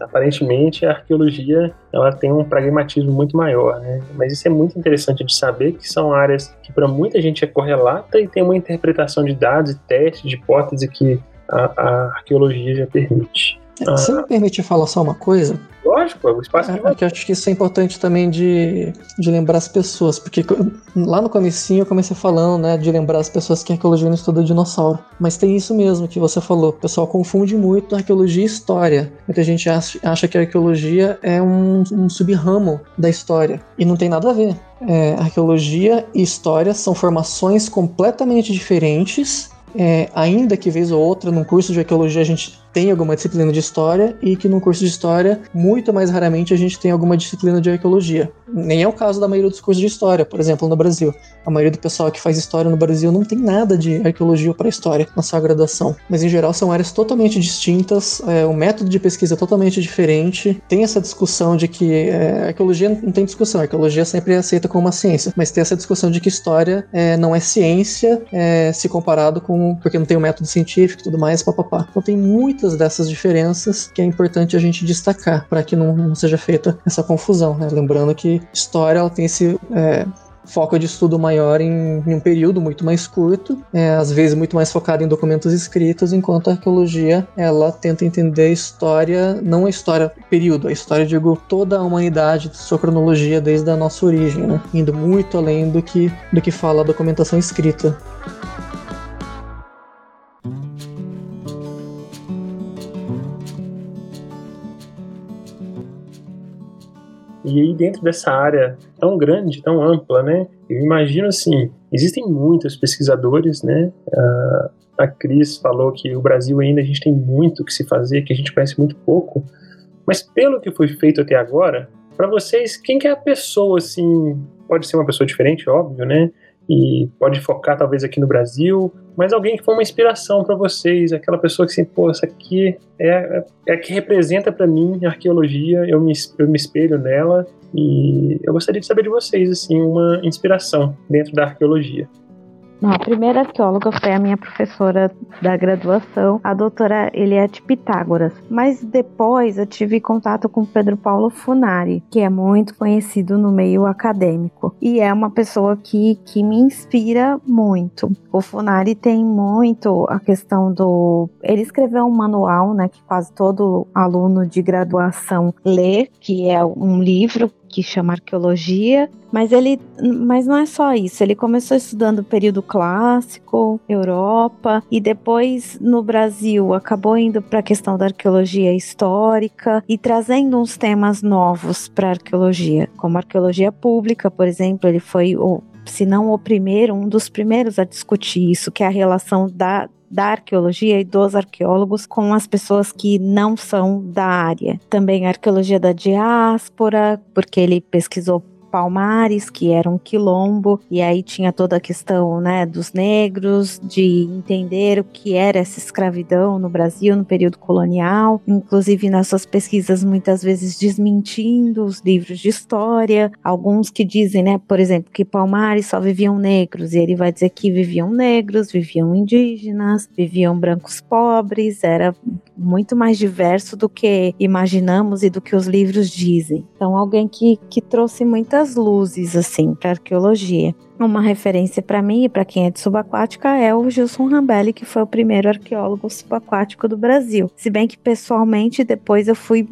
Aparentemente, a arqueologia ela tem um pragmatismo muito maior, né? Mas isso é muito interessante de saber, que são áreas que para muita gente é correlata e tem uma interpretação de dados, testes, de hipótese que a arqueologia já permite. Você me permite falar só uma coisa? Lógico, o espaço que eu acho que isso é importante também de lembrar as pessoas, porque lá no comecinho eu comecei falando, né, de lembrar as pessoas que a arqueologia não estuda dinossauro, mas tem isso mesmo que você falou, o pessoal confunde muito arqueologia e história, muita gente acha que a arqueologia é um sub-ramo da história, e não tem nada a ver. Arqueologia e história são formações completamente diferentes. Ainda que vez ou outra num curso de arqueologia a gente tem alguma disciplina de história, e que num curso de história muito mais raramente a gente tem alguma disciplina de arqueologia. Nem é o caso da maioria dos cursos de história, por exemplo, no Brasil. A maioria do pessoal que faz história no Brasil não tem nada de arqueologia ou pré-história na sua graduação, mas em geral são áreas totalmente distintas, o método de pesquisa é totalmente diferente. Tem essa discussão de que arqueologia não tem discussão, a arqueologia sempre é aceita como uma ciência, mas tem essa discussão de que história não é ciência se comparado com, porque não tem um método científico e tudo mais, papapá. Então tem muitas dessas diferenças que é importante a gente destacar para que não seja feita essa confusão, né? Lembrando que história ela tem esse foco de estudo maior em um período muito mais curto, às vezes muito mais focado em documentos escritos, enquanto a arqueologia ela tenta entender a história, não a história período, a história, digo, toda a humanidade, sua cronologia desde a nossa origem, né? Indo muito além do que fala a documentação escrita. E aí dentro dessa área tão grande, tão ampla, né, eu imagino assim, existem muitos pesquisadores, né, a Cris falou que o Brasil ainda a gente tem muito o que se fazer, que a gente conhece muito pouco, mas pelo que foi feito até agora, para vocês, quem que é a pessoa, assim, pode ser uma pessoa diferente, óbvio, né? E pode focar talvez aqui no Brasil, mas alguém que foi uma inspiração para vocês, aquela pessoa que assim, pô, essa aqui é a que representa para mim a arqueologia, eu me espelho nela, e eu gostaria de saber de vocês, assim, uma inspiração dentro da arqueologia. Não, a primeira arqueóloga foi a minha professora da graduação, a doutora Eliette Pitágoras. Mas depois eu tive contato com Pedro Paulo Funari, que é muito conhecido no meio acadêmico. E é uma pessoa que me inspira muito. O Funari tem muito a questão do... Ele escreveu um manual, né, que quase todo aluno de graduação lê, que é um livro que chama Arqueologia, mas não é só isso. Ele começou estudando o período clássico, Europa, e depois no Brasil acabou indo para a questão da arqueologia histórica e trazendo uns temas novos para a arqueologia, como a arqueologia pública, por exemplo. Ele foi, se não o primeiro, um dos primeiros a discutir isso, que é a relação da arqueologia e dos arqueólogos com as pessoas que não são da área. Também a arqueologia da diáspora, porque ele pesquisou Palmares, que era um quilombo, e aí tinha toda a questão, né, dos negros, de entender o que era essa escravidão no Brasil no período colonial, inclusive nas suas pesquisas muitas vezes desmentindo os livros de história, alguns que dizem, né, por exemplo, que Palmares só viviam negros, e ele vai dizer que viviam negros, viviam indígenas, viviam brancos pobres, era muito mais diverso do que imaginamos e do que os livros dizem. Então alguém que trouxe muita luzes assim para arqueologia. Uma referência para mim e para quem é de subaquática é o Gilson Rambelli, que foi o primeiro arqueólogo subaquático do Brasil. Se bem que pessoalmente depois eu fui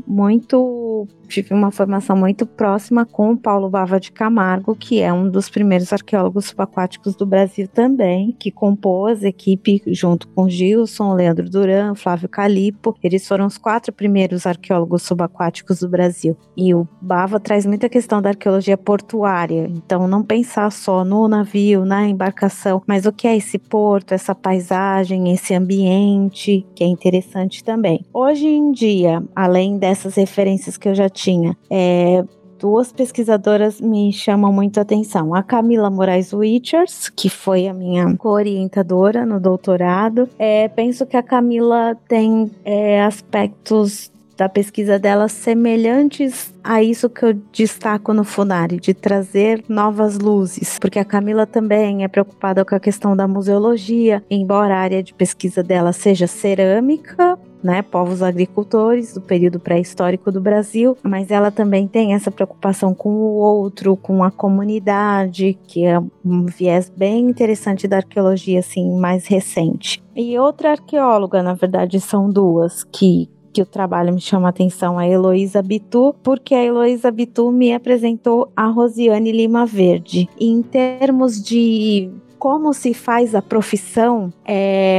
tive uma formação muito próxima com o Paulo Bava de Camargo, que é um dos primeiros arqueólogos subaquáticos do Brasil também, que compôs a equipe junto com Gilson, Leandro Duran, Flávio Calipo. Eles foram os 4 primeiros arqueólogos subaquáticos do Brasil. E o Bava traz muita questão da arqueologia portuária, então não pensar só no navio, na embarcação, mas o que é esse porto, essa paisagem, esse ambiente, que é interessante também. Hoje em dia, além dessas referências que eu já tinha, duas pesquisadoras me chamam muito a atenção. A Camila Moraes Wichers, que foi a minha co-orientadora no doutorado. Penso que a Camila tem aspectos da pesquisa dela semelhantes a isso que eu destaco no Funari, de trazer novas luzes, porque a Camila também é preocupada com a questão da museologia, embora a área de pesquisa dela seja cerâmica, né, povos agricultores do período pré-histórico do Brasil, mas ela também tem essa preocupação com o outro, com a comunidade, que é um viés bem interessante da arqueologia, assim, mais recente. E outra arqueóloga, na verdade são duas, que o trabalho me chama a atenção, a Heloísa Bitu, porque a Heloísa Bitu me apresentou a Rosiane Limaverde. Em termos de como se faz a profissão,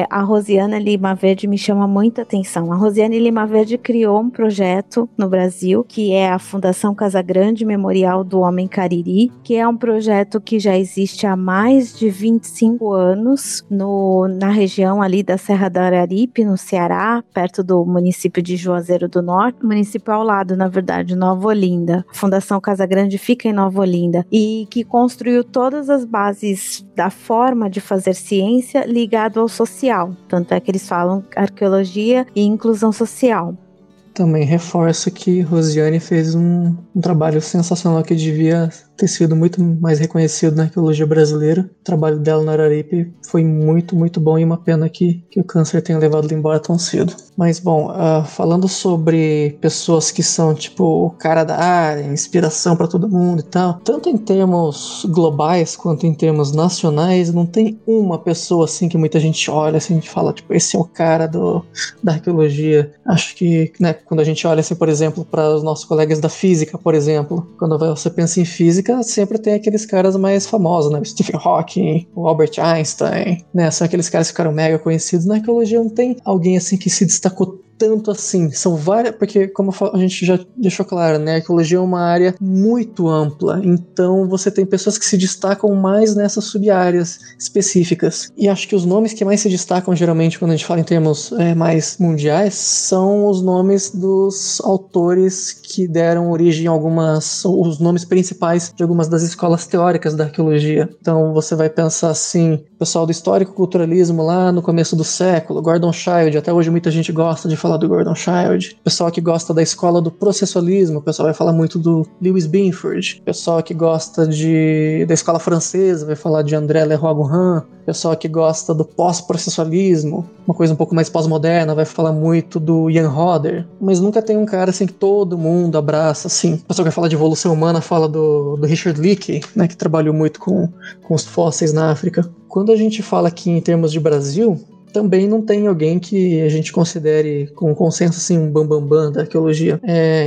a Rosiane Limaverde me chama muita atenção. A Rosiane Limaverde criou um projeto no Brasil, que é a Fundação Casagrande Memorial do Homem Cariri, que é um projeto que já existe há mais de 25 anos na região ali da Serra da Araripe, no Ceará, perto do município de Juazeiro do Norte, município ao lado, na verdade, Nova Olinda. A Fundação Casagrande fica em Nova Olinda, e que construiu todas as bases da forma de fazer ciência ligado ao social, tanto é que eles falam arqueologia e inclusão social. Também reforço que Rosiane fez um trabalho sensacional que devia ter sido muito mais reconhecido na arqueologia brasileira. O trabalho dela na Araripe foi muito, muito bom, e uma pena que o câncer tenha levado ele embora tão cedo. Mas bom, falando sobre pessoas que são tipo o cara da área, inspiração para todo mundo e tal, tanto em termos globais quanto em termos nacionais, não tem uma pessoa assim que muita gente olha assim, a gente fala tipo, esse é o cara da arqueologia. Acho que, né, quando a gente olha assim, por exemplo, para os nossos colegas da física, por exemplo, quando você pensa em física, sempre tem aqueles caras mais famosos, né? O Stephen Hawking, o Albert Einstein, né? São aqueles caras que ficaram mega conhecidos. Na arqueologia não tem alguém assim que se destacou tanto assim. São várias, porque como a gente já deixou claro, né, a arqueologia é uma área muito ampla, então você tem pessoas que se destacam mais nessas sub-áreas específicas. E acho que os nomes que mais se destacam geralmente quando a gente fala em termos mais mundiais são os nomes dos autores que deram origem a algumas, ou os nomes principais de algumas das escolas teóricas da arqueologia. Então você vai pensar assim, pessoal do histórico-culturalismo lá no começo do século, Gordon Childe, até hoje muita gente gosta de falar do Gordon Childe. Pessoal que gosta da escola do processualismo, o pessoal vai falar muito do Lewis Binford. Pessoal que gosta da escola francesa, vai falar de André Leroy-Gourand. Pessoal que gosta do pós-processualismo, uma coisa um pouco mais pós-moderna, vai falar muito do Ian Hodder. Mas nunca tem um cara assim que todo mundo abraça, assim. O pessoal que fala de evolução humana fala do Richard Leakey, né, que trabalhou muito com os fósseis na África. Quando a gente fala aqui em termos de Brasil, também não tem alguém que a gente considere com consenso assim um bambambam da arqueologia.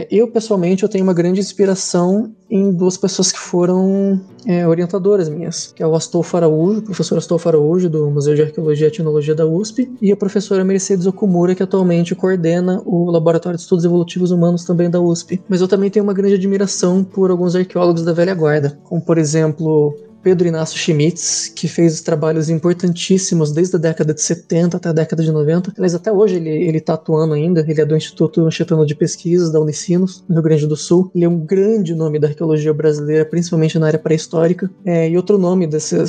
Eu pessoalmente eu tenho uma grande inspiração em duas pessoas que foram orientadoras minhas, que é o Astolfo Araújo, o professor Astolfo Araújo, do Museu de Arqueologia e Etnologia da USP, e a professora Mercedes Okumura, que atualmente coordena o Laboratório de Estudos Evolutivos Humanos também da USP. Mas eu também tenho uma grande admiração por alguns arqueólogos da velha guarda, como por exemplo Pedro Inácio Schmitz, que fez trabalhos importantíssimos desde a década de 70 até a década de 90. Aliás, até hoje ele está atuando ainda. Ele é do Instituto Nacional de Pesquisas da Unicinos, no Rio Grande do Sul. Ele é um grande nome da arqueologia brasileira, principalmente na área pré-histórica. E outro nome dessa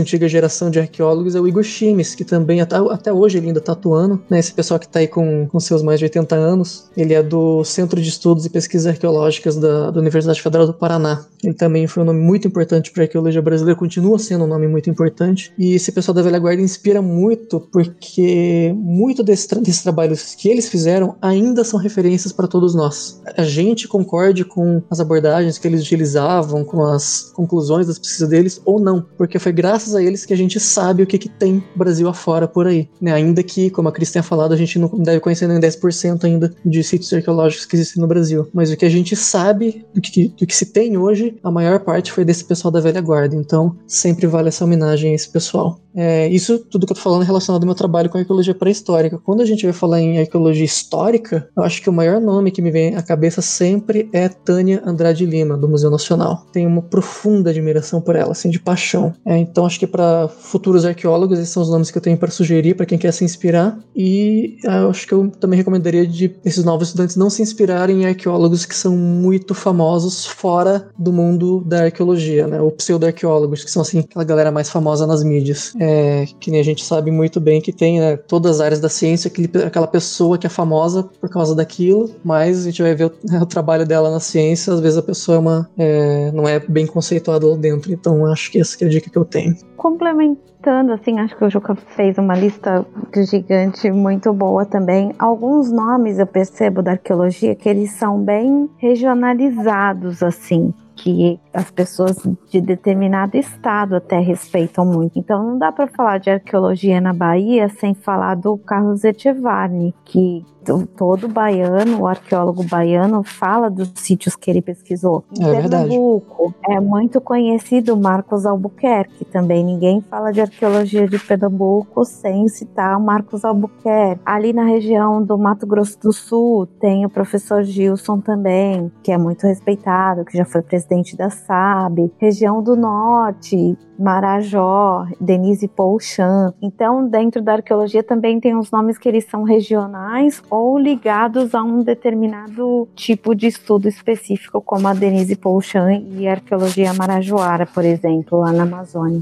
antiga geração de arqueólogos é o Igor Chimes, que também até hoje ele ainda está atuando, né? Esse pessoal que está aí com seus mais de 80 anos. Ele é do Centro de Estudos e Pesquisas Arqueológicas da Universidade Federal do Paraná. Ele também foi um nome muito importante para a arqueologia brasileira, continua sendo um nome muito importante. E esse pessoal da velha guarda inspira muito, porque muito desses trabalhos que eles fizeram ainda são referências para todos nós. A gente concorde com as abordagens que eles utilizavam, com as conclusões das pesquisas deles, ou não, porque foi graças a eles que a gente sabe o que tem Brasil afora por aí, né? Ainda que, como a Cris tenha falado, a gente não deve conhecer nem 10% ainda de sítios arqueológicos que existem no Brasil, mas o que a gente sabe do que se tem hoje, a maior parte foi desse pessoal da velha guarda, então sempre vale essa homenagem a esse pessoal. Isso tudo que eu tô falando é relacionado ao meu trabalho com arqueologia pré-histórica. Quando a gente vai falar em arqueologia histórica, eu acho que o maior nome que me vem à cabeça sempre é Tânia Andrade Lima, do Museu Nacional. Tenho uma profunda admiração por ela, assim, de paixão. Então acho que para futuros arqueólogos esses são os nomes que eu tenho para sugerir, para quem quer se inspirar. E acho que eu também recomendaria de esses novos estudantes não se inspirarem em arqueólogos que são muito famosos fora do mundo da arqueologia, né? Ou pseudo-arqueólogos, que são assim, aquela galera mais famosa nas mídias. Que nem a gente sabe muito bem que tem, né, todas as áreas da ciência, aquela pessoa que é famosa por causa daquilo, mas a gente vai ver o trabalho dela na ciência, às vezes a pessoa não é bem conceituada lá dentro. Então acho que essa que é a dica que eu tenho. Complementando, assim, acho que o Juca fez uma lista gigante muito boa também. Alguns nomes eu percebo da arqueologia que eles são bem regionalizados, assim, que as pessoas de determinado estado até respeitam muito. Então não dá para falar de arqueologia na Bahia sem falar do Carlos Etchevarri, que todo baiano, o arqueólogo baiano, fala dos sítios que ele pesquisou. Em Pernambuco, é muito conhecido Marcos Albuquerque também. Ninguém fala de arqueologia de Pernambuco sem citar Marcos Albuquerque. Ali na região do Mato Grosso do Sul tem o professor Gilson também, que é muito respeitado, que já foi presidente da SAB. Região do Norte, Marajó, Denise Pouchan. Então, dentro da arqueologia também tem uns nomes que eles são regionais ou ligados a um determinado tipo de estudo específico, como a Denise Pouchan e a arqueologia marajoara, por exemplo, lá na Amazônia.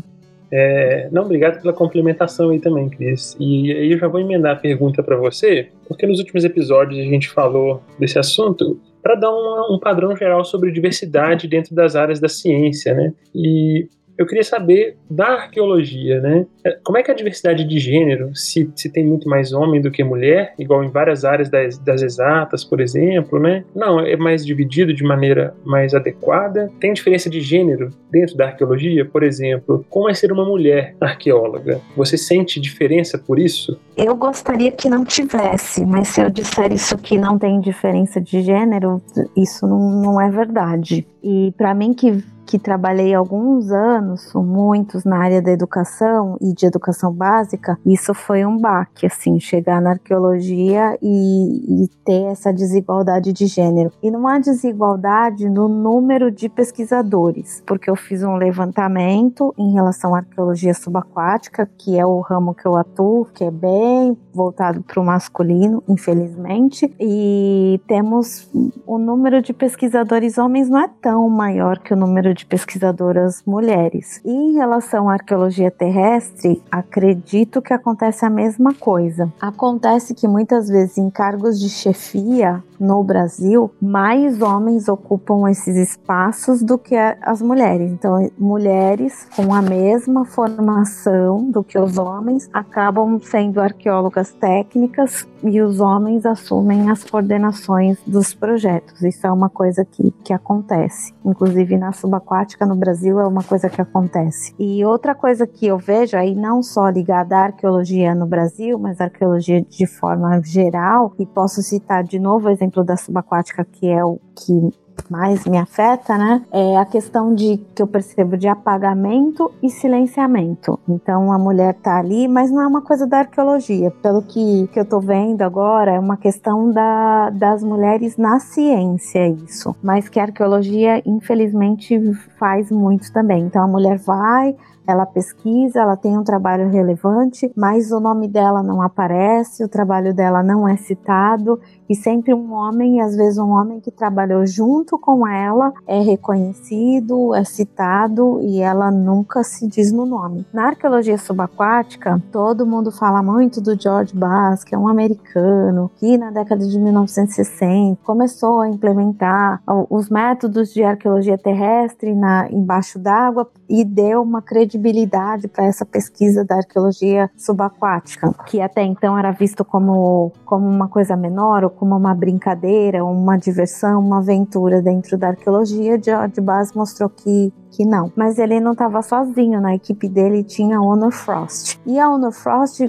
Não, obrigado pela complementação aí também, Cris. E aí eu já vou emendar a pergunta para você, porque nos últimos episódios a gente falou desse assunto para dar um padrão geral sobre diversidade dentro das áreas da ciência, né? E eu queria saber da arqueologia, né? Como é que a diversidade de gênero, se tem muito mais homem do que mulher, igual em várias áreas das exatas, por exemplo, né? Não, é mais dividido de maneira mais adequada. Tem diferença de gênero dentro da arqueologia, por exemplo? Como é ser uma mulher arqueóloga? Você sente diferença por isso? Eu gostaria que não tivesse, mas se eu disser isso que não tem diferença de gênero, isso não é verdade. E para mim que que trabalhei alguns anos, muitos, na área da educação e de educação básica, isso foi um baque, assim, chegar na arqueologia e ter essa desigualdade de gênero. E não há desigualdade no número de pesquisadores, porque eu fiz um levantamento em relação à arqueologia subaquática, que é o ramo que eu atuo, que é bem voltado para o masculino, infelizmente, e temos o número de pesquisadores homens não é tão maior que o número de pesquisadoras mulheres. E em relação à arqueologia terrestre, acredito que acontece a mesma coisa. Acontece que muitas vezes em cargos de chefia no Brasil, mais homens ocupam esses espaços do que as mulheres. Então, mulheres com a mesma formação do que os homens acabam sendo arqueólogas técnicas e os homens assumem as coordenações dos projetos. Isso é uma coisa que acontece. Inclusive, na subaquática no Brasil é uma coisa que acontece. E outra coisa que eu vejo, aí não só ligada à arqueologia no Brasil, mas à arqueologia de forma geral, e posso citar de novo o exemplo da subaquática, que é o que mais me afeta, né? É a questão de que eu percebo de apagamento e silenciamento. Então a mulher tá ali, mas não é uma coisa da arqueologia. Pelo que eu tô vendo agora, é uma questão das mulheres na ciência, isso. Mas que a arqueologia, infelizmente, faz muito também. Então a mulher vai, ela pesquisa, ela tem um trabalho relevante, mas o nome dela não aparece, o trabalho dela não é citado, e sempre um homem, e às vezes um homem que trabalhou junto com ela, é reconhecido, é citado, e ela nunca se diz no nome. Na arqueologia subaquática, todo mundo fala muito do George Bass, que é um americano, que na década de 1960 começou a implementar os métodos de arqueologia terrestre embaixo d'água, e deu uma credibilidade para essa pesquisa da arqueologia subaquática, que até então era visto como uma coisa menor, ou como uma brincadeira, uma diversão, uma aventura dentro da arqueologia. George Bass mostrou que não. Mas ele não estava sozinho, na equipe dele tinha a Honor Frost. E a Honor Frost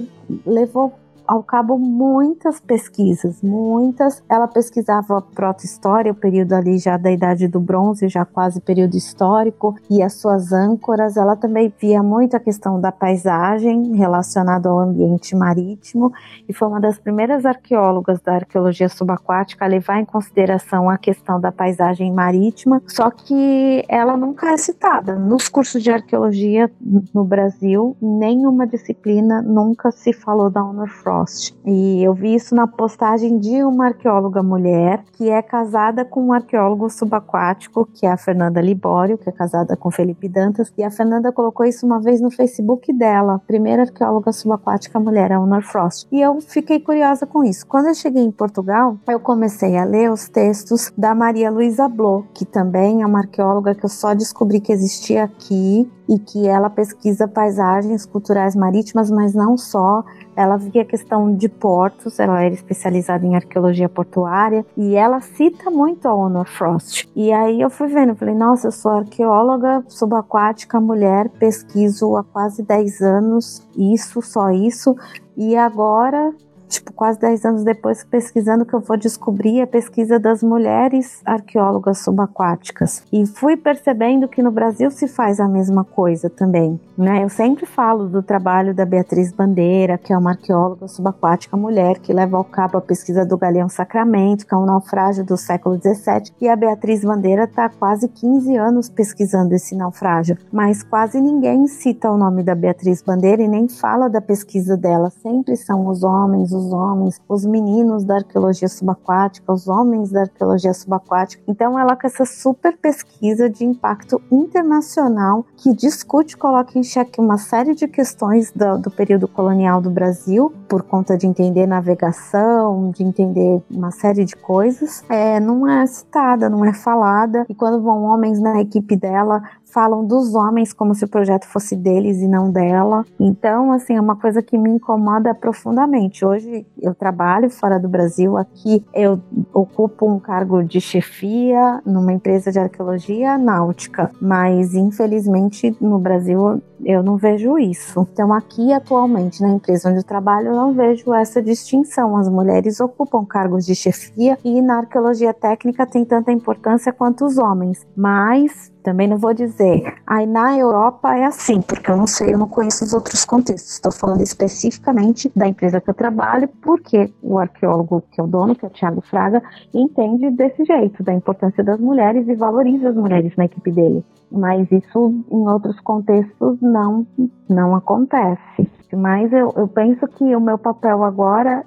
levou ao cabo muitas pesquisas, muitas. Ela pesquisava a proto-história, o período ali já da Idade do Bronze, já quase período histórico, e as suas âncoras. Ela também via muito a questão da paisagem relacionada ao ambiente marítimo, e foi uma das primeiras arqueólogas da arqueologia subaquática a levar em consideração a questão da paisagem marítima, só que ela nunca é citada. Nos cursos de arqueologia no Brasil, nenhuma disciplina nunca se falou da Honor Frost. E eu vi isso na postagem de uma arqueóloga mulher que é casada com um arqueólogo subaquático, que é a Fernanda Libório, que é casada com Felipe Dantas, e a Fernanda colocou isso uma vez no Facebook dela, primeira arqueóloga subaquática mulher, a Honor Frost. E eu fiquei curiosa com isso. Quando eu cheguei em Portugal, eu comecei a ler os textos da Maria Luísa Bloch, que também é uma arqueóloga que eu só descobri que existia aqui, e que ela pesquisa paisagens culturais marítimas, mas não só. Ela via a questão de portos, ela era especializada em arqueologia portuária, e ela cita muito a Honor Frost. E aí eu fui vendo, falei, nossa, eu sou arqueóloga subaquática, mulher, pesquiso há quase 10 anos, isso, só isso, e agora, quase 10 anos depois, pesquisando, que eu vou descobrir a pesquisa das mulheres arqueólogas subaquáticas. E fui percebendo que no Brasil se faz a mesma coisa também, né? Eu sempre falo do trabalho da Beatriz Bandeira, que é uma arqueóloga subaquática mulher, que leva ao cabo a pesquisa do Galeão Sacramento, que é um naufrágio do século XVII, e a Beatriz Bandeira está há quase 15 anos pesquisando esse naufrágio, mas quase ninguém cita o nome da Beatriz Bandeira e nem fala da pesquisa dela. Sempre são os homens, os meninos da arqueologia subaquática, os homens da arqueologia subaquática. Então ela, com essa super pesquisa de impacto internacional, que discute, coloca em xeque uma série de questões do período colonial do Brasil, por conta de entender navegação, de entender uma série de coisas, não é citada, não é falada. E quando vão homens na equipe dela, falam dos homens como se o projeto fosse deles e não dela. Então, assim, é uma coisa que me incomoda profundamente. Hoje eu trabalho fora do Brasil, aqui eu ocupo um cargo de chefia numa empresa de arqueologia náutica, mas infelizmente no Brasil eu não vejo isso. Então aqui atualmente, na empresa onde eu trabalho, eu não vejo essa distinção. As mulheres ocupam cargos de chefia, e na arqueologia técnica tem tanta importância quanto os homens, mas Também não vou dizer, aí na Europa é assim, porque eu não sei, eu não conheço os outros contextos. Estou falando especificamente da empresa que eu trabalho, porque o arqueólogo que é o dono, que é o Thiago Fraga, entende desse jeito, da importância das mulheres e valoriza as mulheres na equipe dele. Mas isso em outros contextos não acontece. Mas eu penso que o meu papel agora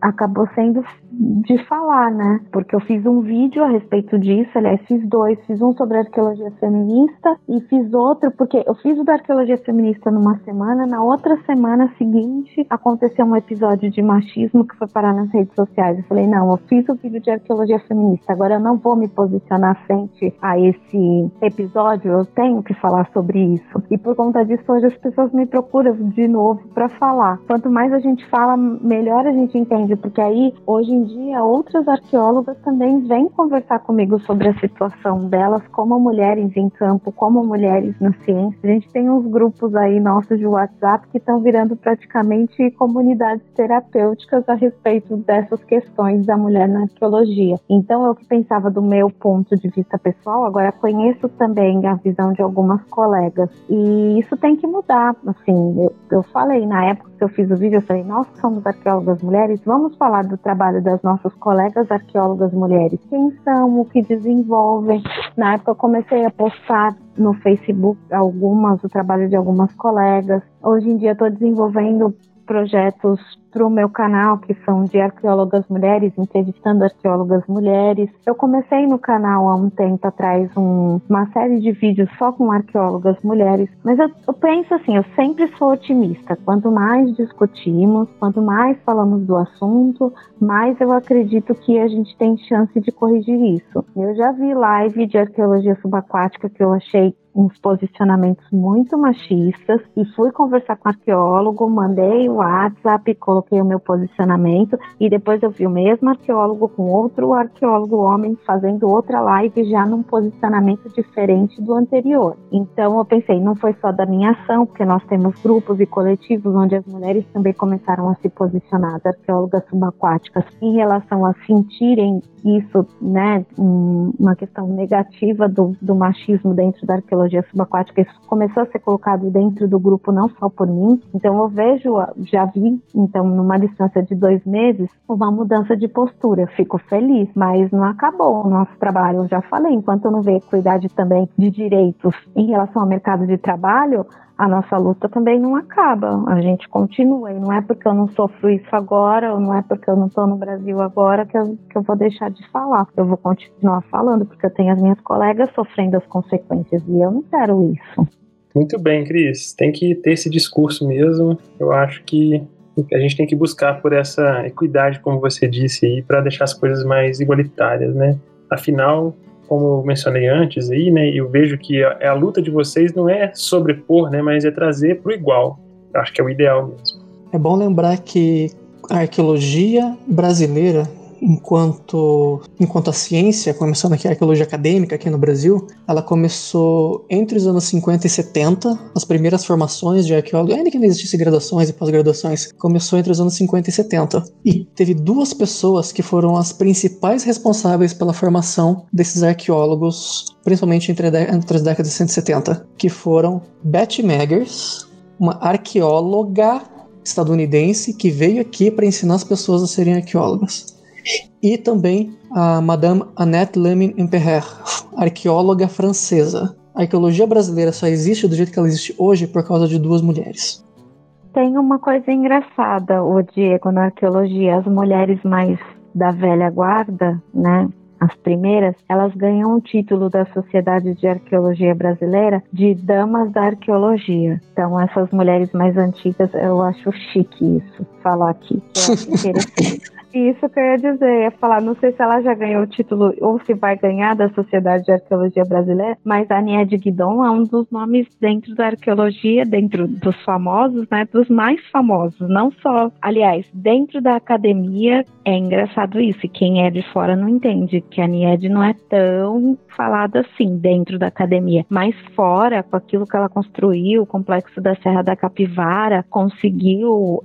acabou sendo de falar, né? Porque eu fiz um vídeo a respeito disso, aliás, fiz dois. Fiz um sobre arqueologia feminista e fiz outro, porque eu fiz o da arqueologia feminista numa semana, na outra semana seguinte aconteceu um episódio de machismo que foi parar nas redes sociais. Eu falei, não, eu fiz o vídeo de arqueologia feminista, agora eu não vou me posicionar frente a esse episódio, eu tenho que falar sobre isso. E por conta disso, hoje as pessoas me procuram de novo para falar. Quanto mais a gente fala, melhor a gente entende, porque aí, hoje em dia, outras arqueólogas também vêm conversar comigo sobre a situação delas como mulheres em campo, como mulheres na ciência. A gente tem uns grupos aí nossos de WhatsApp que estão virando praticamente comunidades terapêuticas a respeito dessas questões da mulher na arqueologia. Então, eu que pensava do meu ponto de vista pessoal, agora conheço também a visão de algumas colegas. E isso tem que mudar. Assim, eu falei, na época que eu fiz o vídeo, eu falei, nós que somos arqueólogas mulheres, vamos falar do trabalho das nossas colegas arqueólogas mulheres. Quem são, o que desenvolvem. Na época eu comecei a postar no Facebook o trabalho de algumas colegas. Hoje em dia eu estou desenvolvendo projetos para o meu canal, que são de arqueólogas mulheres, entrevistando arqueólogas mulheres. Eu comecei no canal há um tempo atrás uma série de vídeos só com arqueólogas mulheres, mas eu penso assim, eu sempre sou otimista. Quanto mais discutimos, quanto mais falamos do assunto, mais eu acredito que a gente tem chance de corrigir isso. Eu já vi live de arqueologia subaquática que eu achei uns posicionamentos muito machistas e fui conversar com o arqueólogo, mandei o WhatsApp, coloquei o meu posicionamento e depois eu vi o mesmo arqueólogo com outro arqueólogo homem fazendo outra live já num posicionamento diferente do anterior. Então eu pensei, não foi só da minha ação, porque nós temos grupos e coletivos onde as mulheres também começaram a se posicionar, as arqueólogas subaquáticas, em relação a sentirem isso, né, uma questão negativa do machismo dentro da arqueologia subaquática. Isso começou a ser colocado dentro do grupo, não só por mim. Então eu vejo, já vi, então numa distância de 2 meses, uma mudança de postura. Eu fico feliz, mas não acabou o nosso trabalho. Eu já falei, enquanto eu não vejo equidade também de direitos em relação ao mercado de trabalho, a nossa luta também não acaba, a gente continua. E não é porque eu não sofro isso agora, ou não é porque eu não estou no Brasil agora que eu vou deixar de falar. Eu vou continuar falando, porque eu tenho as minhas colegas sofrendo as consequências, e eu não quero isso. Muito bem, Cris. Tem que ter esse discurso mesmo. Eu acho que a gente tem que buscar por essa equidade, como você disse aí, para deixar as coisas mais igualitárias, né? Afinal, como eu mencionei antes aí, né, eu vejo que a luta de vocês não é sobrepor, né, mas é trazer para o igual. Eu acho que é o ideal mesmo. É bom lembrar que a arqueologia brasileira, enquanto a ciência, começando aqui a arqueologia acadêmica aqui no Brasil, ela começou entre os anos 50 e 70, as primeiras formações de arqueólogos, ainda que não existissem graduações e pós-graduações, começou entre os anos 50 e 70. E teve 2 pessoas que foram as principais responsáveis pela formação desses arqueólogos, principalmente entre as décadas de 170, que foram Betty Meggers, uma arqueóloga estadunidense que veio aqui para ensinar as pessoas a serem arqueólogas, e também a Madame Annette Lemine-Imperrer, arqueóloga francesa. A arqueologia brasileira só existe do jeito que ela existe hoje por causa de 2 mulheres. Tem uma coisa engraçada, o Diego, na arqueologia, as mulheres mais da velha guarda, né? As primeiras, elas ganham o título da Sociedade de Arqueologia Brasileira de Damas da Arqueologia. Então, essas mulheres mais antigas, eu acho chique isso, falar aqui. Eu acho interessante. Isso que eu ia dizer, ia falar, não sei se ela já ganhou o título ou se vai ganhar da Sociedade de Arqueologia Brasileira, mas a Niede Guidon é um dos nomes dentro da arqueologia, dentro dos famosos, né, dos mais famosos, não só. Aliás, dentro da academia, é engraçado isso, e quem é de fora não entende, que a Niede não é tão falada assim dentro da academia, mas fora, com aquilo que ela construiu, o complexo da Serra da Capivara, conseguiu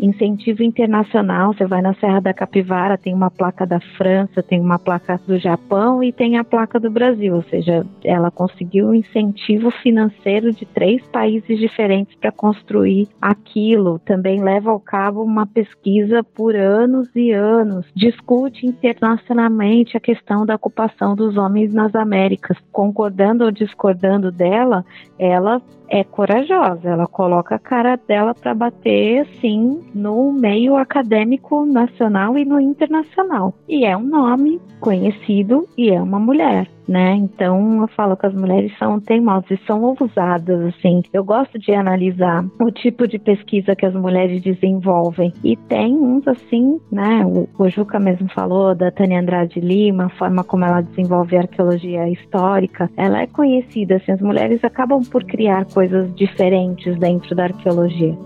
incentivo internacional. Você vai na Serra da Capivara tem uma placa da França, tem uma placa do Japão e tem a placa do Brasil, ou seja, ela conseguiu um incentivo financeiro de 3 países diferentes para construir aquilo. Também leva ao cabo uma pesquisa por anos e anos, discute internacionalmente a questão da ocupação dos homens nas Américas. Concordando ou discordando dela, ela é corajosa, ela coloca a cara dela para bater, sim, no meio acadêmico nacional e no internacional. E é um nome conhecido e é uma mulher, né? Então eu falo que as mulheres são teimosas e são ousadas, assim. Eu gosto de analisar o tipo de pesquisa que as mulheres desenvolvem. E tem uns assim, né? O Juca mesmo falou da Tânia Andrade Lima, a forma como ela desenvolve a arqueologia histórica. Ela é conhecida, assim, as mulheres acabam por criar coisas diferentes dentro da arqueologia.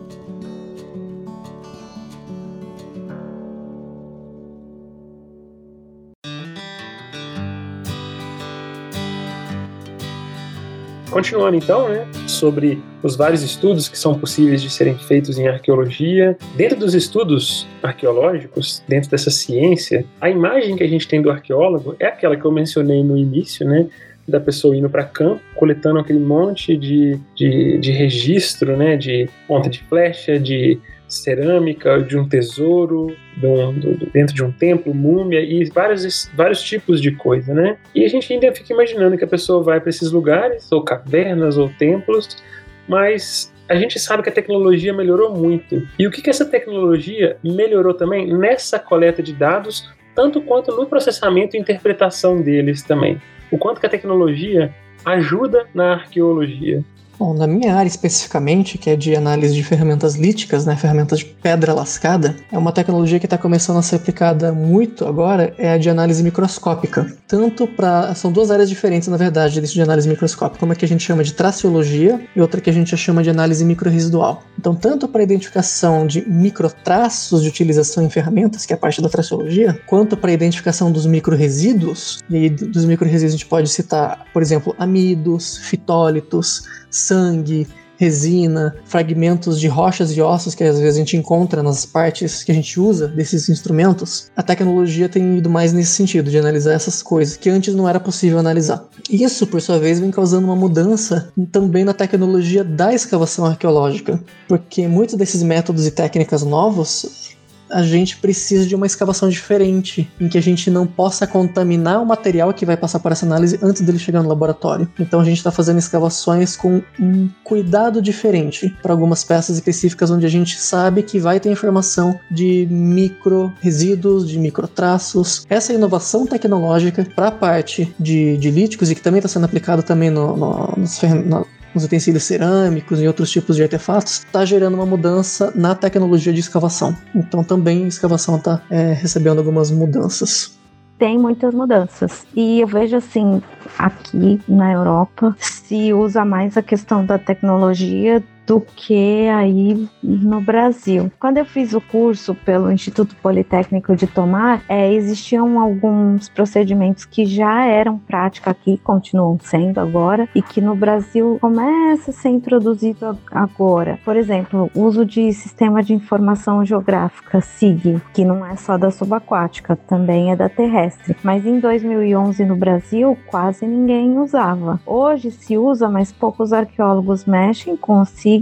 Continuando então, né, sobre os vários estudos que são possíveis de serem feitos em arqueologia. Dentro dos estudos arqueológicos, dentro dessa ciência, a imagem que a gente tem do arqueólogo é aquela que eu mencionei no início, né, da pessoa indo para campo, coletando aquele monte de registro, né, de ponta de flecha, de cerâmica, de um tesouro, dentro de um templo, múmia e vários tipos de coisa, né? E a gente ainda fica imaginando que a pessoa vai para esses lugares, ou cavernas, ou templos, mas a gente sabe que a tecnologia melhorou muito. E o que essa tecnologia melhorou também nessa coleta de dados, tanto quanto no processamento e interpretação deles também? O quanto que a tecnologia ajuda na arqueologia? Bom, na minha área especificamente, que é de análise de ferramentas líticas, né, ferramentas de pedra lascada, é uma tecnologia que está começando a ser aplicada muito agora, é a de análise microscópica. São 2 áreas diferentes, na verdade, disso de análise microscópica. Uma que a gente chama de traceologia e outra que a gente chama de análise microresidual. Então, tanto para a identificação de microtraços de utilização em ferramentas, que é a parte da traceologia, quanto para a identificação dos microrresíduos, e aí dos microrresíduos a gente pode citar, por exemplo, amidos, fitólitos, sangue, resina, fragmentos de rochas e ossos que às vezes a gente encontra nas partes que a gente usa desses instrumentos. A tecnologia tem ido mais nesse sentido, de analisar essas coisas que antes não era possível analisar. Isso, por sua vez, vem causando uma mudança também na tecnologia da escavação arqueológica, porque muitos desses métodos e técnicas novos a gente precisa de uma escavação diferente, em que a gente não possa contaminar o material que vai passar por essa análise antes dele chegar no laboratório. Então a gente está fazendo escavações com um cuidado diferente para algumas peças específicas onde a gente sabe que vai ter informação de micro resíduos, de microtraços. Essa inovação tecnológica para a parte de líticos, e que também está sendo aplicada também nos utensílios cerâmicos e outros tipos de artefatos, está gerando uma mudança na tecnologia de escavação. Então também a escavação está recebendo algumas mudanças. Tem muitas mudanças. E eu vejo assim, aqui na Europa, se usa mais a questão da tecnologia do que aí no Brasil. Quando eu fiz o curso pelo Instituto Politécnico de Tomar, existiam alguns procedimentos que já eram prática aqui, continuam sendo agora, e que no Brasil começa a ser introduzido agora. Por exemplo, o uso de sistema de informação geográfica, SIG, que não é só da subaquática, também é da terrestre. Mas em 2011 no Brasil, quase ninguém usava. Hoje se usa, mas poucos arqueólogos mexem com o SIG.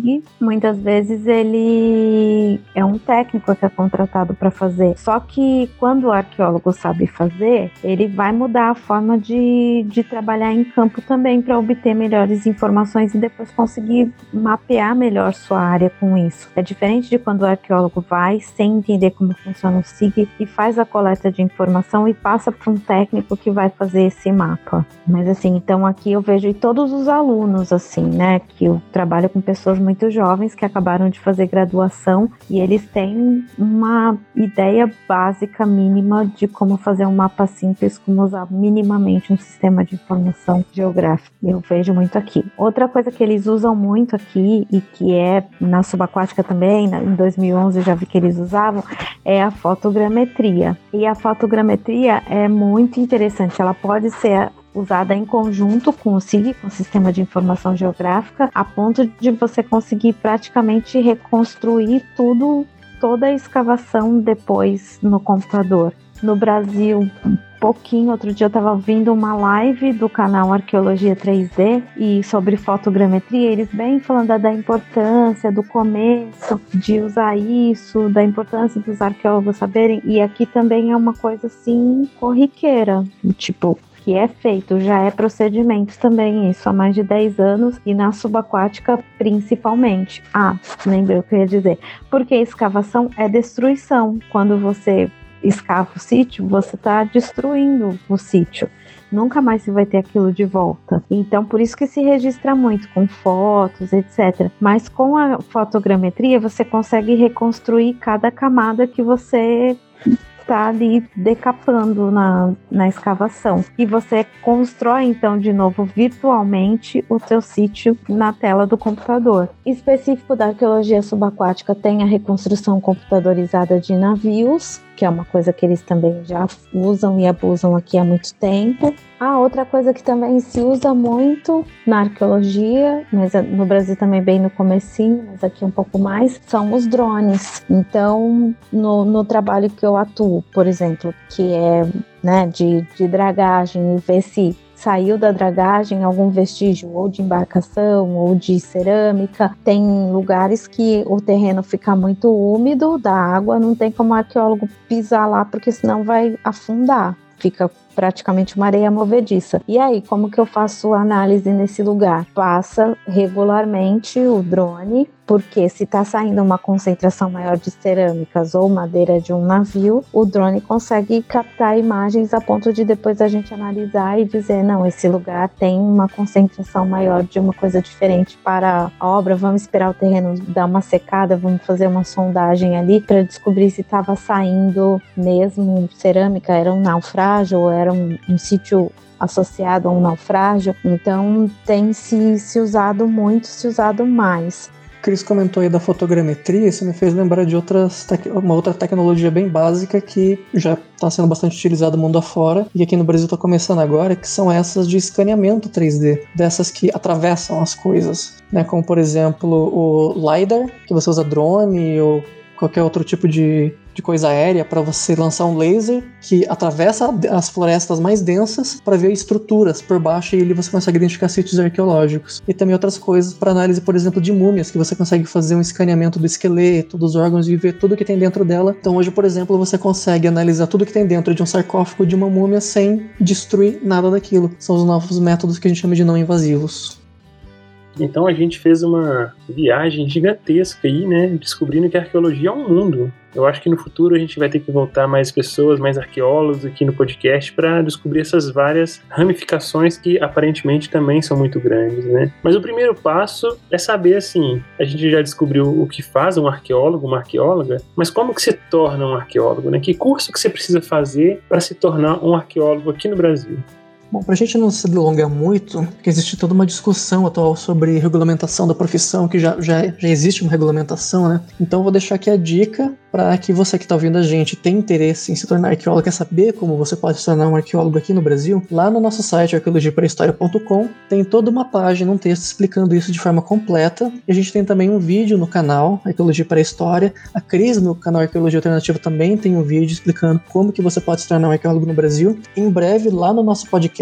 Muitas vezes ele é um técnico que é contratado para fazer. Só que quando o arqueólogo sabe fazer, ele vai mudar a forma de trabalhar em campo também para obter melhores informações e depois conseguir mapear melhor sua área com isso. É diferente de quando o arqueólogo vai sem entender como funciona o SIG e faz a coleta de informação e passa para um técnico que vai fazer esse mapa. Mas assim, então aqui eu vejo todos os alunos assim, né, que eu trabalho com pessoas muito jovens que acabaram de fazer graduação e eles têm uma ideia básica mínima de como fazer um mapa simples, como usar minimamente um sistema de informação geográfica. Eu vejo muito aqui. Outra coisa que eles usam muito aqui e que é na subaquática também, em 2011 eu já vi que eles usavam, é a fotogrametria. E a fotogrametria é muito interessante, ela pode ser usada em conjunto com o SIG, com o Sistema de Informação Geográfica, a ponto de você conseguir praticamente reconstruir tudo toda a escavação depois no computador. No Brasil, um pouquinho, outro dia eu estava ouvindo uma live do canal Arqueologia 3D e sobre fotogrametria, eles bem falando da importância do começo, de usar isso, da importância dos arqueólogos saberem, e aqui também é uma coisa assim corriqueira, tipo, que é feito, já é procedimento também isso há mais de 10 anos e na subaquática principalmente. Ah, lembrei o que eu ia dizer, porque escavação é destruição. Quando você escava o sítio, você está destruindo o sítio. Nunca mais se vai ter aquilo de volta. Então, por isso que se registra muito, com fotos, etc. Mas com a fotogrametria, você consegue reconstruir cada camada que você está ali decapando na escavação. E você constrói, então, de novo, virtualmente, o seu sítio na tela do computador. Específico da arqueologia subaquática, tem a reconstrução computadorizada de navios, que é uma coisa que eles também já usam e abusam aqui há muito tempo. Ah, outra coisa que também se usa muito na arqueologia, mas no Brasil também bem no comecinho, mas aqui um pouco mais, são os drones. Então, no trabalho que eu atuo, por exemplo, que é, né, de dragagem, e ver se saiu da dragagem algum vestígio ou de embarcação ou de cerâmica. Tem lugares que o terreno fica muito úmido da água, não tem como o arqueólogo pisar lá porque senão vai afundar. Fica praticamente uma areia movediça. E aí, como que eu faço a análise nesse lugar? Passa regularmente o drone, porque se está saindo uma concentração maior de cerâmicas ou madeira de um navio, o drone consegue captar imagens a ponto de depois a gente analisar e dizer, não, esse lugar tem uma concentração maior de uma coisa diferente para a obra, vamos esperar o terreno dar uma secada, vamos fazer uma sondagem ali para descobrir se estava saindo mesmo cerâmica, era um naufrágio ou era um sítio associado a um naufrágio. Então tem se usado muito, se usado mais. Cris comentou aí da fotogrametria, isso me fez lembrar de uma outra tecnologia bem básica que já está sendo bastante utilizada mundo afora e aqui no Brasil está começando agora, que são essas de escaneamento 3D, dessas que atravessam as coisas, né? Como, por exemplo, o LiDAR, que você usa drone ou qualquer outro tipo de coisa aérea para você lançar um laser que atravessa as florestas mais densas para ver estruturas por baixo e ali você consegue identificar sítios arqueológicos. E também outras coisas para análise, por exemplo, de múmias, que você consegue fazer um escaneamento do esqueleto, dos órgãos e ver tudo que tem dentro dela. Então hoje, por exemplo, você consegue analisar tudo que tem dentro de um sarcófago de uma múmia sem destruir nada daquilo. São os novos métodos que a gente chama de não invasivos. Então a gente fez uma viagem gigantesca aí, né, descobrindo que a arqueologia é um mundo. Eu acho que no futuro a gente vai ter que voltar mais pessoas, mais arqueólogos aqui no podcast para descobrir essas várias ramificações que aparentemente também são muito grandes, né? Mas o primeiro passo é saber, assim, a gente já descobriu o que faz um arqueólogo, uma arqueóloga, mas como que se torna um arqueólogo, né? Que curso que você precisa fazer para se tornar um arqueólogo aqui no Brasil? Bom, para a gente não se delongar muito, porque existe toda uma discussão atual sobre regulamentação da profissão, que já existe uma regulamentação, né? Então eu vou deixar aqui a dica para que você que está ouvindo a gente tem interesse em se tornar arqueólogo, quer saber como você pode se tornar um arqueólogo aqui no Brasil, lá no nosso site arqueologiapré-história.com tem toda uma página, um texto explicando isso de forma completa, e a gente tem também um vídeo no canal Arqueologia e Pré-História. A Cris no canal Arqueologia Alternativa também tem um vídeo explicando como que você pode se tornar um arqueólogo no Brasil. Em breve, lá no nosso podcast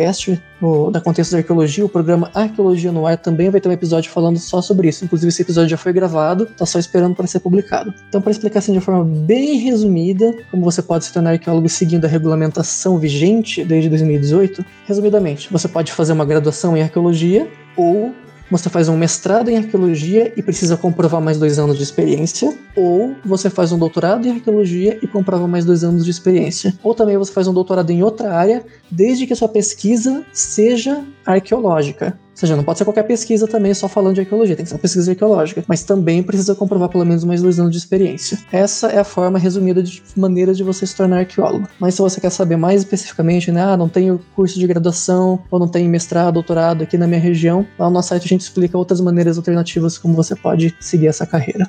da Contextos da Arqueologia, o programa Arqueologia no Ar também vai ter um episódio falando só sobre isso. Inclusive esse episódio já foi gravado, está só esperando para ser publicado. Então, para explicar assim de forma bem resumida, como você pode se tornar arqueólogo seguindo a regulamentação vigente desde 2018, resumidamente, você pode fazer uma graduação em arqueologia ou você faz um mestrado em arqueologia e precisa comprovar mais 2 anos de experiência, ou você faz um doutorado em arqueologia e comprova mais 2 anos de experiência, ou também você faz um doutorado em outra área, desde que a sua pesquisa seja arqueológica. Ou seja, não pode ser qualquer pesquisa também só falando de arqueologia, tem que ser uma pesquisa arqueológica, mas também precisa comprovar pelo menos mais 2 anos de experiência. Essa é a forma resumida de maneira de você se tornar arqueólogo. Mas se você quer saber mais especificamente, né, não tenho curso de graduação, ou não tenho mestrado, doutorado aqui na minha região, lá no nosso site a gente explica outras maneiras alternativas como você pode seguir essa carreira.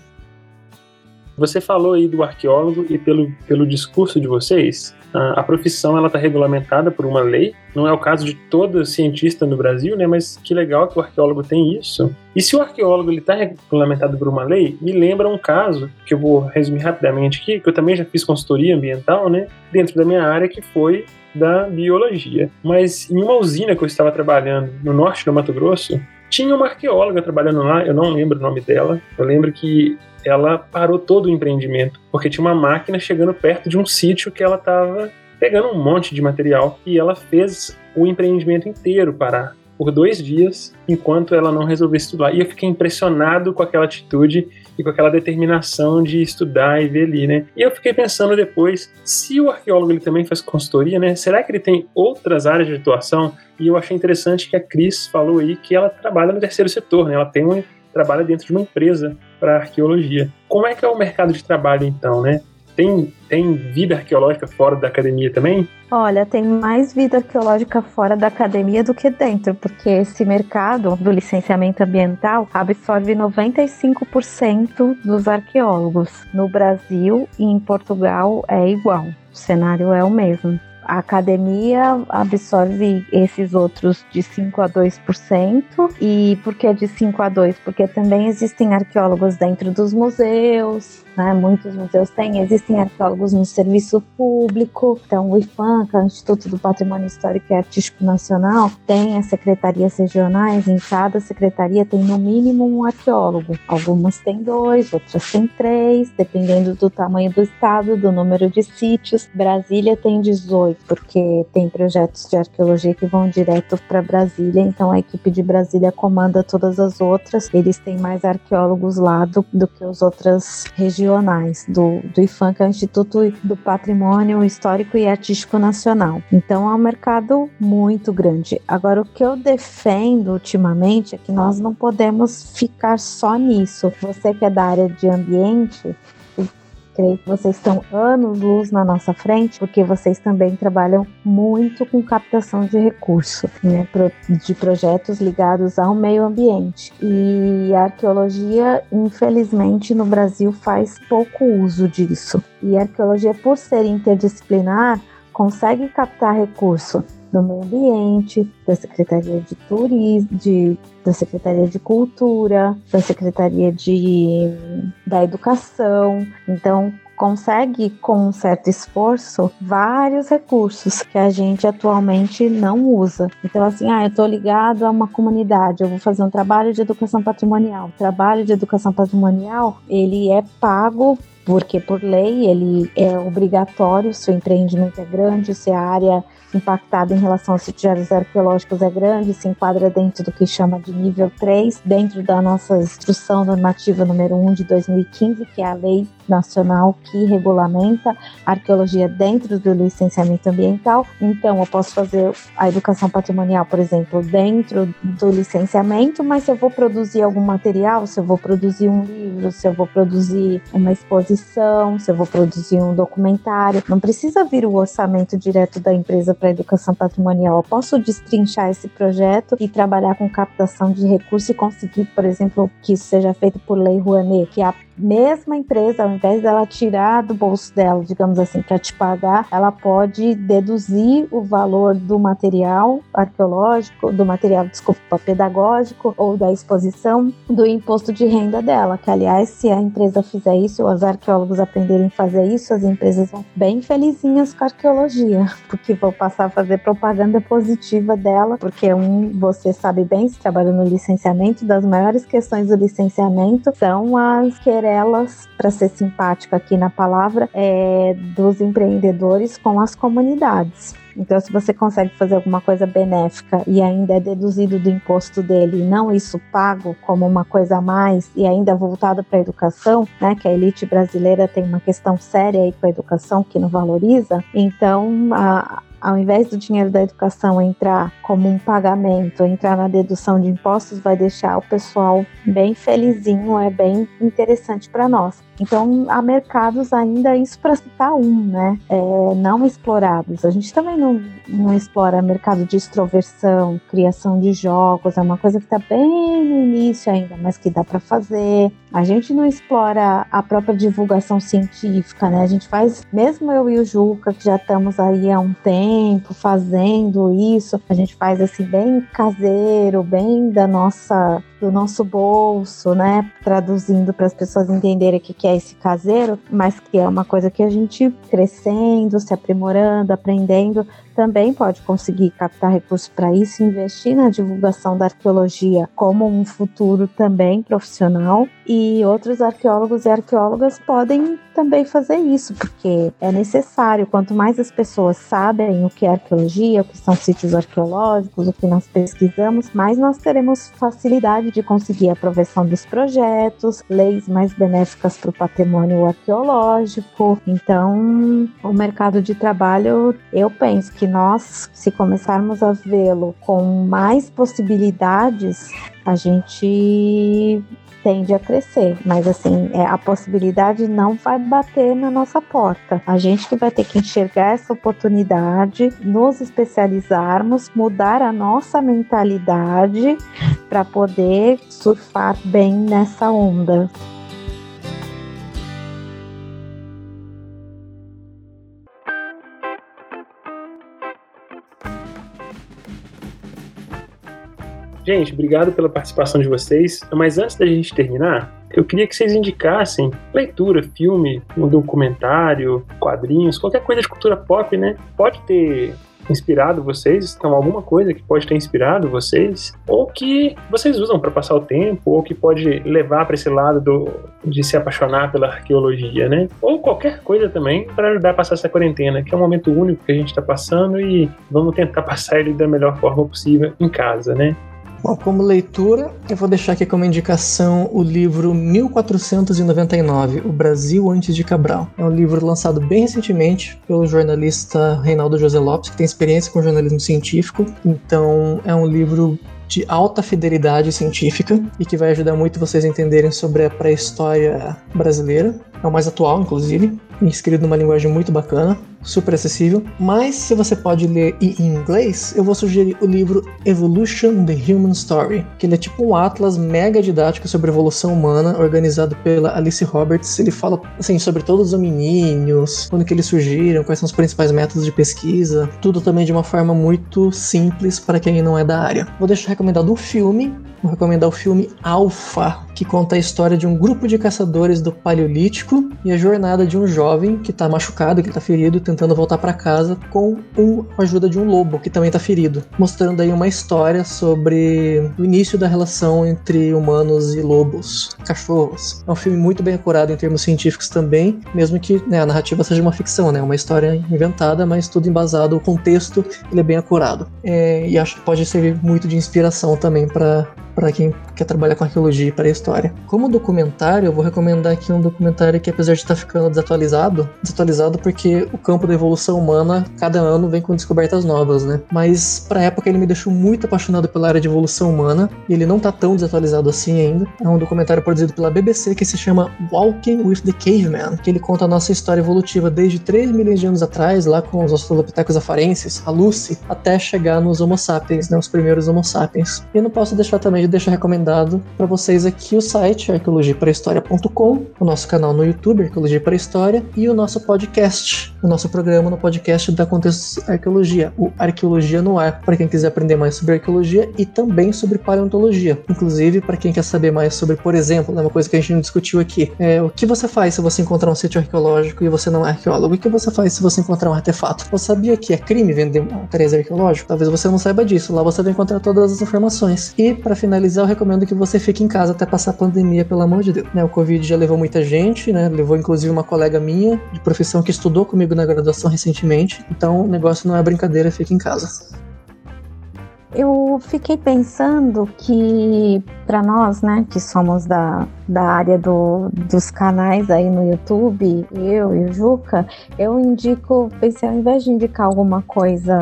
Você falou aí do arqueólogo e pelo discurso de vocês, a profissão ela está regulamentada por uma lei, não é o caso de todo cientista no Brasil, né? Mas que legal que o arqueólogo tem isso. E se o arqueólogo está regulamentado por uma lei, me lembra um caso, que eu vou resumir rapidamente aqui, que eu também já fiz consultoria ambiental, né? Dentro da minha área, que foi da biologia. Mas em uma usina que eu estava trabalhando no norte do Mato Grosso, tinha uma arqueóloga trabalhando lá, eu não lembro o nome dela, eu lembro que ela parou todo o empreendimento, porque tinha uma máquina chegando perto de um sítio que ela estava pegando um monte de material, e ela fez o empreendimento inteiro parar por 2 dias, enquanto ela não resolvesse estudar. E eu fiquei impressionado com aquela atitude e com aquela determinação de estudar e ver ali, né? E eu fiquei pensando depois, se o arqueólogo ele também faz consultoria, né? Será que ele tem outras áreas de atuação? E eu achei interessante que a Cris falou aí que ela trabalha no terceiro setor, né? Ela tem trabalha dentro de uma empresa para arqueologia. Como é que é o mercado de trabalho, então, né? Tem vida arqueológica fora da academia também? Olha, tem mais vida arqueológica fora da academia do que dentro, porque esse mercado do licenciamento ambiental absorve 95% dos arqueólogos. No Brasil e em Portugal é igual, o cenário é o mesmo. A academia absorve esses outros de 5 a 2%. E por que de 5 a 2%? Porque também existem arqueólogos dentro dos museus, né? Muitos museus têm. Existem arqueólogos no serviço público. Então, o IPAN, que é o Instituto do Patrimônio Histórico e Artístico Nacional, tem as secretarias regionais. Em cada secretaria tem, no mínimo, um arqueólogo. Algumas têm 2, outras têm 3, dependendo do tamanho do estado, do número de sítios. Brasília tem 18. Porque tem projetos de arqueologia que vão direto para Brasília, então a equipe de Brasília comanda todas as outras. Eles têm mais arqueólogos lá do que as outras regionais do IPAN, que é o Instituto do Patrimônio Histórico e Artístico Nacional. Então é um mercado muito grande. Agora, o que eu defendo ultimamente é que nós não podemos ficar só nisso. Você que é da área de ambiente, creio que vocês estão anos-luz na nossa frente, porque vocês também trabalham muito com captação de recurso, né, de projetos ligados ao meio ambiente. E a arqueologia, infelizmente, no Brasil faz pouco uso disso. E a arqueologia, por ser interdisciplinar, consegue captar recurso do meio ambiente, da Secretaria de Turismo, da Secretaria de Cultura, da Secretaria da Educação. Então, consegue, com um certo esforço, vários recursos que a gente atualmente não usa. Então, assim, eu estou ligado a uma comunidade, eu vou fazer um trabalho de educação patrimonial. O trabalho de educação patrimonial, ele é pago, porque por lei ele é obrigatório, se o empreendimento é grande, se a área impactada em relação aos sítios arqueológicos é grande, se enquadra dentro do que chama de nível 3, dentro da nossa instrução normativa número 1 de 2015, que é a lei nacional que regulamenta a arqueologia dentro do licenciamento ambiental. Então, eu posso fazer a educação patrimonial, por exemplo, dentro do licenciamento, mas se eu vou produzir algum material, se eu vou produzir um livro, se eu vou produzir uma exposição, se eu vou produzir um documentário, não precisa vir o orçamento direto da empresa para a educação patrimonial. Eu posso destrinchar esse projeto e trabalhar com captação de recursos e conseguir, por exemplo, que isso seja feito por Lei Rouanet, que a mesma empresa, ao invés dela tirar do bolso dela, digamos assim, para te pagar, ela pode deduzir o valor do material arqueológico, pedagógico ou da exposição do imposto de renda dela, que, aliás, se a empresa fizer isso, ou os arqueólogos aprenderem a fazer isso, as empresas vão bem felizinhas com a arqueologia, porque vão passar a fazer propaganda positiva dela, porque você sabe bem, se trabalha no licenciamento, das maiores questões do licenciamento são as querelas, para ser simpática aqui na palavra, dos empreendedores com as comunidades. Então, se você consegue fazer alguma coisa benéfica e ainda é deduzido do imposto dele, não isso pago como uma coisa a mais e ainda voltado para a educação, né, que a elite brasileira tem uma questão séria aí com a educação que não valoriza, então ao invés do dinheiro da educação entrar como um pagamento, entrar na dedução de impostos, vai deixar o pessoal bem felizinho, é bem interessante para nós. Então, há mercados ainda, isso para citar um, né, não explorados. A gente também não explora mercado de extroversão, criação de jogos, é uma coisa que está bem no início ainda, mas que dá para fazer. A gente não explora a própria divulgação científica, né, a gente faz, mesmo eu e o Juca, que já estamos aí há um tempo fazendo isso, a gente faz assim bem caseiro, bem do nosso bolso, né, traduzindo para as pessoas entenderem o que é esse caseiro, mas que é uma coisa que a gente crescendo, se aprimorando, aprendendo, também pode conseguir captar recursos para isso, investir na divulgação da arqueologia como um futuro também profissional, e outros arqueólogos e arqueólogas podem também fazer isso, porque é necessário, quanto mais as pessoas sabem o que é arqueologia, o que são sítios arqueológicos, o que nós pesquisamos, mais nós teremos facilidade de conseguir a aprovação dos projetos, leis mais benéficas para o patrimônio arqueológico. Então, o mercado de trabalho, eu penso que nós, se começarmos a vê-lo com mais possibilidades, a gente tende a crescer, mas assim, a possibilidade não vai bater na nossa porta. A gente que vai ter que enxergar essa oportunidade, nos especializarmos, mudar a nossa mentalidade para poder surfar bem nessa onda. Gente, obrigado pela participação de vocês, mas antes da gente terminar, eu queria que vocês indicassem leitura, filme, um documentário, quadrinhos, qualquer coisa de cultura pop, né? Pode ter inspirado vocês, então alguma coisa que pode ter inspirado vocês, ou que vocês usam para passar o tempo, ou que pode levar para esse lado de se apaixonar pela arqueologia, né? Ou qualquer coisa também para ajudar a passar essa quarentena, que é um momento único que a gente está passando e vamos tentar passar ele da melhor forma possível em casa, né? Bom, como leitura, eu vou deixar aqui como indicação o livro 1499, O Brasil Antes de Cabral. É um livro lançado bem recentemente pelo jornalista Reinaldo José Lopes, que tem experiência com jornalismo científico. Então, é um livro de alta fidelidade científica e que vai ajudar muito vocês a entenderem sobre a pré-história brasileira. É o mais atual, inclusive, escrito numa linguagem muito bacana, super acessível. Mas, se você pode ler em inglês, eu vou sugerir o livro Evolution: The Human Story, que ele é tipo um atlas mega didático sobre a evolução humana, organizado pela Alice Roberts. Ele fala, assim, sobre todos os hominíneos, quando que eles surgiram, quais são os principais métodos de pesquisa, tudo também de uma forma muito simples para quem não é da área. Vou deixar recomendado um filme. Vou recomendar o filme Alpha, que conta a história de um grupo de caçadores do Paleolítico e a jornada de um jovem que está machucado, que está ferido, tentando voltar para casa com a ajuda de um lobo que também está ferido, mostrando aí uma história sobre o início da relação entre humanos e lobos, cachorros. É um filme muito bem acurado em termos científicos também, mesmo que, né, a narrativa seja uma ficção, né, uma história inventada, mas tudo embasado, o contexto ele é bem acurado. E acho que pode servir muito de inspiração também para quem quer trabalhar com arqueologia e pré-história. Como documentário, eu vou recomendar aqui um documentário que, apesar de estar ficando desatualizado porque o campo da evolução humana, cada ano, vem com descobertas novas, né? Mas, pra época, ele me deixou muito apaixonado pela área de evolução humana, e ele não tá tão desatualizado assim ainda. É um documentário produzido pela BBC que se chama Walking with the Caveman, que ele conta a nossa história evolutiva desde 3 milhões de anos atrás, lá com os australopithecus afarenses, Haluci, até chegar nos homo sapiens, né? Os primeiros homo sapiens. E eu não posso deixar também de deixar recomendado para vocês aqui o site arqueologiapré-história.com, o nosso canal no YouTube, Arqueologia e Pré-História, e o nosso podcast, o nosso programa no podcast da Contextos Arqueologia, o Arqueologia no Ar, para quem quiser aprender mais sobre arqueologia e também sobre paleontologia. Inclusive, para quem quer saber mais sobre, por exemplo, uma coisa que a gente não discutiu aqui, o que você faz se você encontrar um sítio arqueológico e você não é arqueólogo? O que você faz se você encontrar um artefato? Você sabia que é crime vender materiais arqueológicos? Talvez você não saiba disso, lá você vai encontrar todas as informações. E, para finalizar, eu recomendo que você fique em casa até passar a pandemia, pelo amor de Deus. Né, o Covid já levou muita gente, né? Levou inclusive uma colega minha de profissão que estudou comigo na graduação recentemente. Então, o negócio não é brincadeira, fique em casa. Eu fiquei pensando que, para nós, né, que somos da área dos canais aí no YouTube, eu e o Juca, eu indico, pensei, ao invés de indicar alguma coisa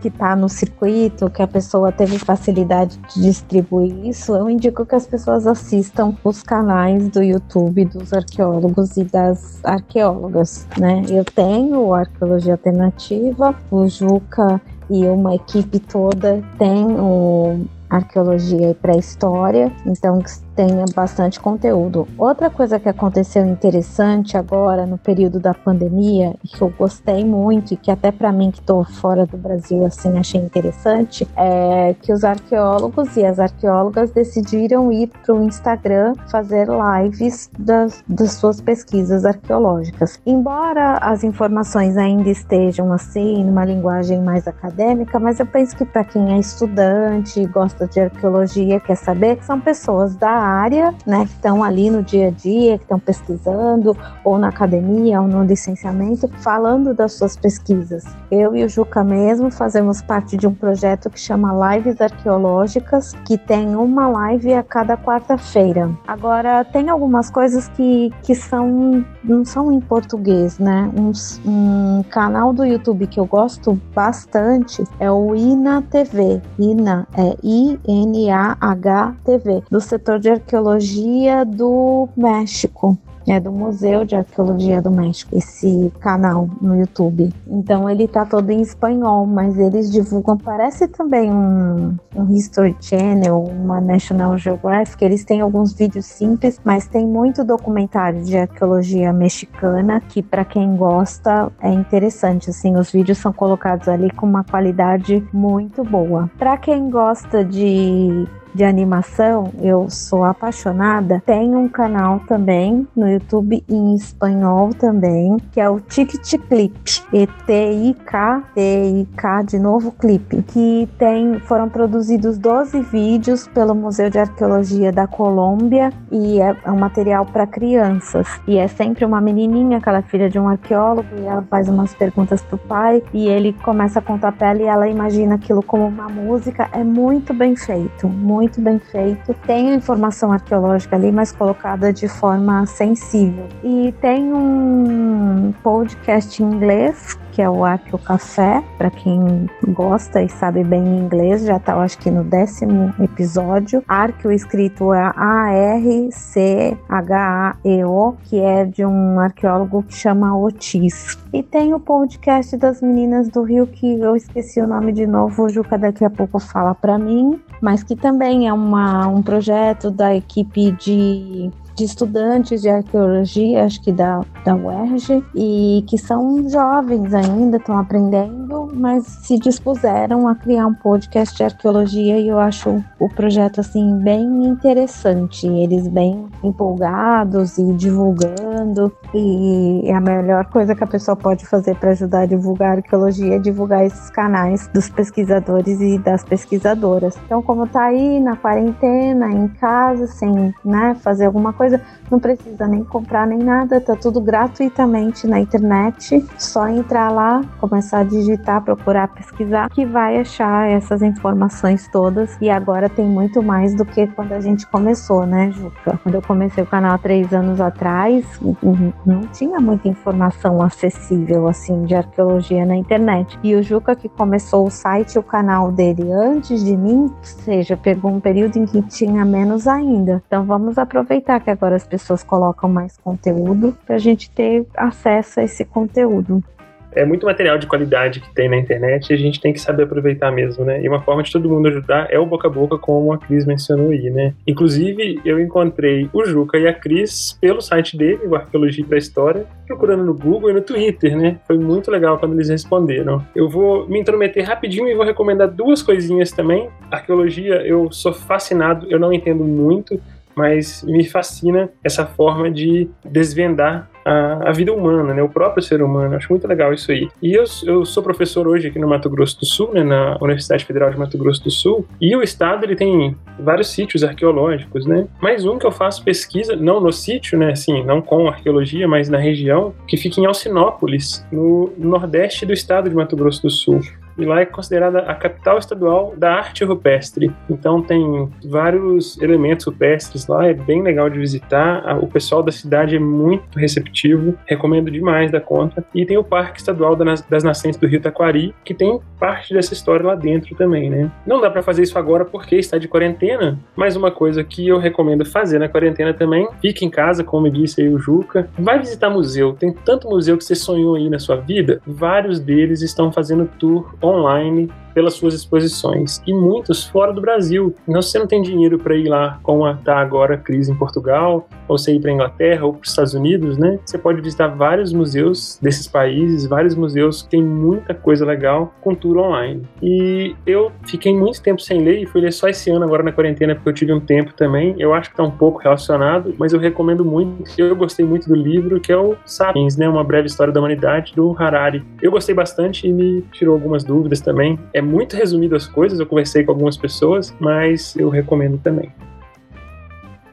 que tá no circuito, que a pessoa teve facilidade de distribuir isso, eu indico que as pessoas assistam os canais do YouTube dos arqueólogos e das arqueólogas, né? Eu tenho a Arqueologia Alternativa, o Juca e uma equipe toda tem o Arqueologia e Pré-História, então tenha bastante conteúdo. Outra coisa que aconteceu interessante agora, no período da pandemia, que eu gostei muito e que até para mim, que estou fora do Brasil, assim, achei interessante, é que os arqueólogos e as arqueólogas decidiram ir para o Instagram fazer lives das suas pesquisas arqueológicas. Embora as informações ainda estejam assim, numa linguagem mais acadêmica, mas eu penso que para quem é estudante, gosta de arqueologia, quer saber, são pessoas da área, né, que estão ali no dia a dia, que estão pesquisando ou na academia, ou no licenciamento, falando das suas pesquisas. Eu e o Juca mesmo fazemos parte de um projeto que chama Lives Arqueológicas, que tem uma live a cada quarta-feira. Agora, tem algumas coisas que são, não são em português, né, um canal do YouTube que eu gosto bastante é o INA TV, INA é INAH-TV, do setor de arqueologia do México. É do Museu de Arqueologia do México, esse canal no YouTube. Então ele tá todo em espanhol, mas eles divulgam, parece também um History Channel, uma National Geographic. Eles têm alguns vídeos simples, mas tem muito documentário de arqueologia mexicana, que para quem gosta é interessante, assim, os vídeos são colocados ali com uma qualidade muito boa. Para quem gosta de animação, eu sou apaixonada, tem um canal também no YouTube em espanhol também, que é o Tic-Tic-Clip, E-T-I-K, de novo clipe, que foram produzidos 12 vídeos pelo Museu de Arqueologia da Colômbia, e é um material para crianças, e é sempre uma menininha, aquela filha de um arqueólogo, e ela faz umas perguntas pro pai, e ele começa a contar pra ela, e ela imagina aquilo como uma música. É muito bem feito, tem a informação arqueológica ali, mas colocada de forma sensível. E tem um podcast em inglês, que é o Arqueo Café, para quem gosta e sabe bem inglês, já tá, eu acho que no 10º episódio. Arqueo escrito é A-R-C-H-A-E-O, que é de um arqueólogo que chama Otis. E tem o podcast das meninas do Rio, que eu esqueci o nome de novo, o Juca daqui a pouco fala para mim, mas que também é um projeto da equipe de estudantes de arqueologia, acho que da UERJ, e que são jovens ainda, estão aprendendo, mas se dispuseram a criar um podcast de arqueologia, e eu acho o projeto assim bem interessante, eles bem empolgados e divulgando, e a melhor coisa que a pessoa pode fazer para ajudar a divulgar a arqueologia é divulgar esses canais dos pesquisadores e das pesquisadoras. Então, como tá aí na quarentena, em casa, sem, né, fazer alguma coisa, não precisa nem comprar nem nada, tá tudo gratuitamente na internet, só entrar lá, começar a digitar, procurar, pesquisar, que vai achar essas informações todas. E agora tem muito mais do que quando a gente começou, né, Juca? Quando eu comecei o canal há 3 anos atrás, não tinha muita informação acessível, assim, de arqueologia na internet, e o Juca, que começou o site, o canal dele antes de mim, ou seja, pegou um período em que tinha menos ainda. Então vamos aproveitar que agora as pessoas colocam mais conteúdo para a gente ter acesso a esse conteúdo. É muito material de qualidade que tem na internet, e a gente tem que saber aproveitar mesmo, né? E uma forma de todo mundo ajudar é o boca a boca, como a Cris mencionou aí, né? Inclusive, eu encontrei o Juca e a Cris pelo site dele, o Arqueologia e Pré-História, procurando no Google e no Twitter, né? Foi muito legal quando eles responderam. Eu vou me intrometer rapidinho e vou recomendar 2 coisinhas também. Arqueologia, eu sou fascinado, eu não entendo muito, mas me fascina essa forma de desvendar a vida humana, né? O próprio ser humano. Acho muito legal isso aí. E eu sou professor hoje aqui no Mato Grosso do Sul, né? Na Universidade Federal de Mato Grosso do Sul. E o estado, ele tem vários sítios arqueológicos, né? Mas um que eu faço pesquisa, não no sítio, né? Assim, não com arqueologia, mas na região, que fica em Alcinópolis, no nordeste do estado de Mato Grosso do Sul. e lá é considerada a capital estadual da arte rupestre. Então tem vários elementos rupestres lá, é bem legal de visitar, o pessoal da cidade é muito receptivo, recomendo demais da conta. E tem o Parque Estadual das Nascentes do Rio Taquari, que tem parte dessa história lá dentro também, né? Não dá para fazer isso agora porque está de quarentena, mas uma coisa que eu recomendo fazer na quarentena também, fique em casa, como disse aí o Juca, vai visitar museu, tem tanto museu que você sonhou aí na sua vida, vários deles estão fazendo tour online pelas suas exposições, e muitos fora do Brasil. Então, se você não tem dinheiro para ir lá, como está agora a crise em Portugal, ou você ir para a Inglaterra ou para os Estados Unidos, né? Você pode visitar vários museus desses países, vários museus que tem muita coisa legal com tour online. E eu fiquei muito tempo sem ler, e fui ler só esse ano agora na quarentena, porque eu tive um tempo também. Eu acho que está um pouco relacionado, mas eu recomendo muito. Eu gostei muito do livro, que é o Sapiens, né? Uma Breve História da Humanidade, do Harari. Eu gostei bastante e me tirou algumas dúvidas também. É muito resumido as coisas, eu conversei com algumas pessoas, mas eu recomendo também.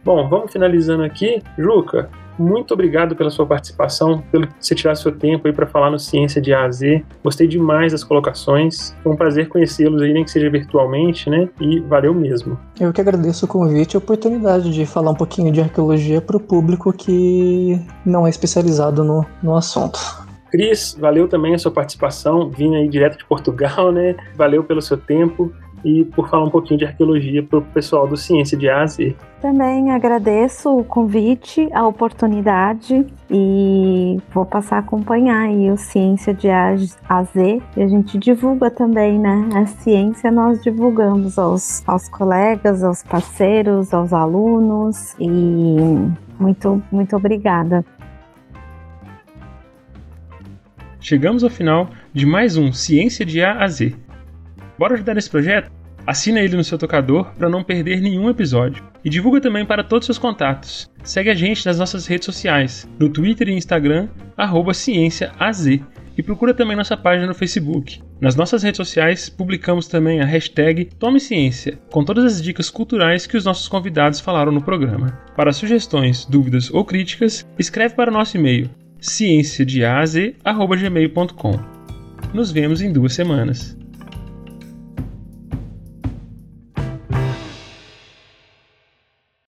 Bom, vamos finalizando aqui. Juca, muito obrigado pela sua participação, pelo você tirar seu tempo aí para falar no Ciência de A a Z. Gostei demais das colocações. Foi um prazer conhecê-los aí, nem que seja virtualmente, né? E valeu mesmo. Eu que agradeço o convite e a oportunidade de falar um pouquinho de arqueologia para o público que não é especializado no assunto. Cris, valeu também a sua participação, vindo aí direto de Portugal, né? Valeu pelo seu tempo e por falar um pouquinho de arqueologia para o pessoal do Ciência de A a Z. Também agradeço o convite, a oportunidade, e vou passar a acompanhar aí o Ciência de A a Z. E a gente divulga também, né? A ciência nós divulgamos aos colegas, aos parceiros, aos alunos, e muito, muito obrigada. Chegamos ao final de mais um Ciência de A a Z. Bora ajudar nesse projeto? Assina ele no seu tocador para não perder nenhum episódio. E divulga também para todos os seus contatos. Segue a gente nas nossas redes sociais, no Twitter e Instagram, @CiênciaAZ. E procura também nossa página no Facebook. Nas nossas redes sociais, publicamos também a hashtag TomeCiência, com todas as dicas culturais que os nossos convidados falaram no programa. Para sugestões, dúvidas ou críticas, escreve para o nosso e-mail, cienciadeaz@gmail.com. Nos vemos em 2 semanas.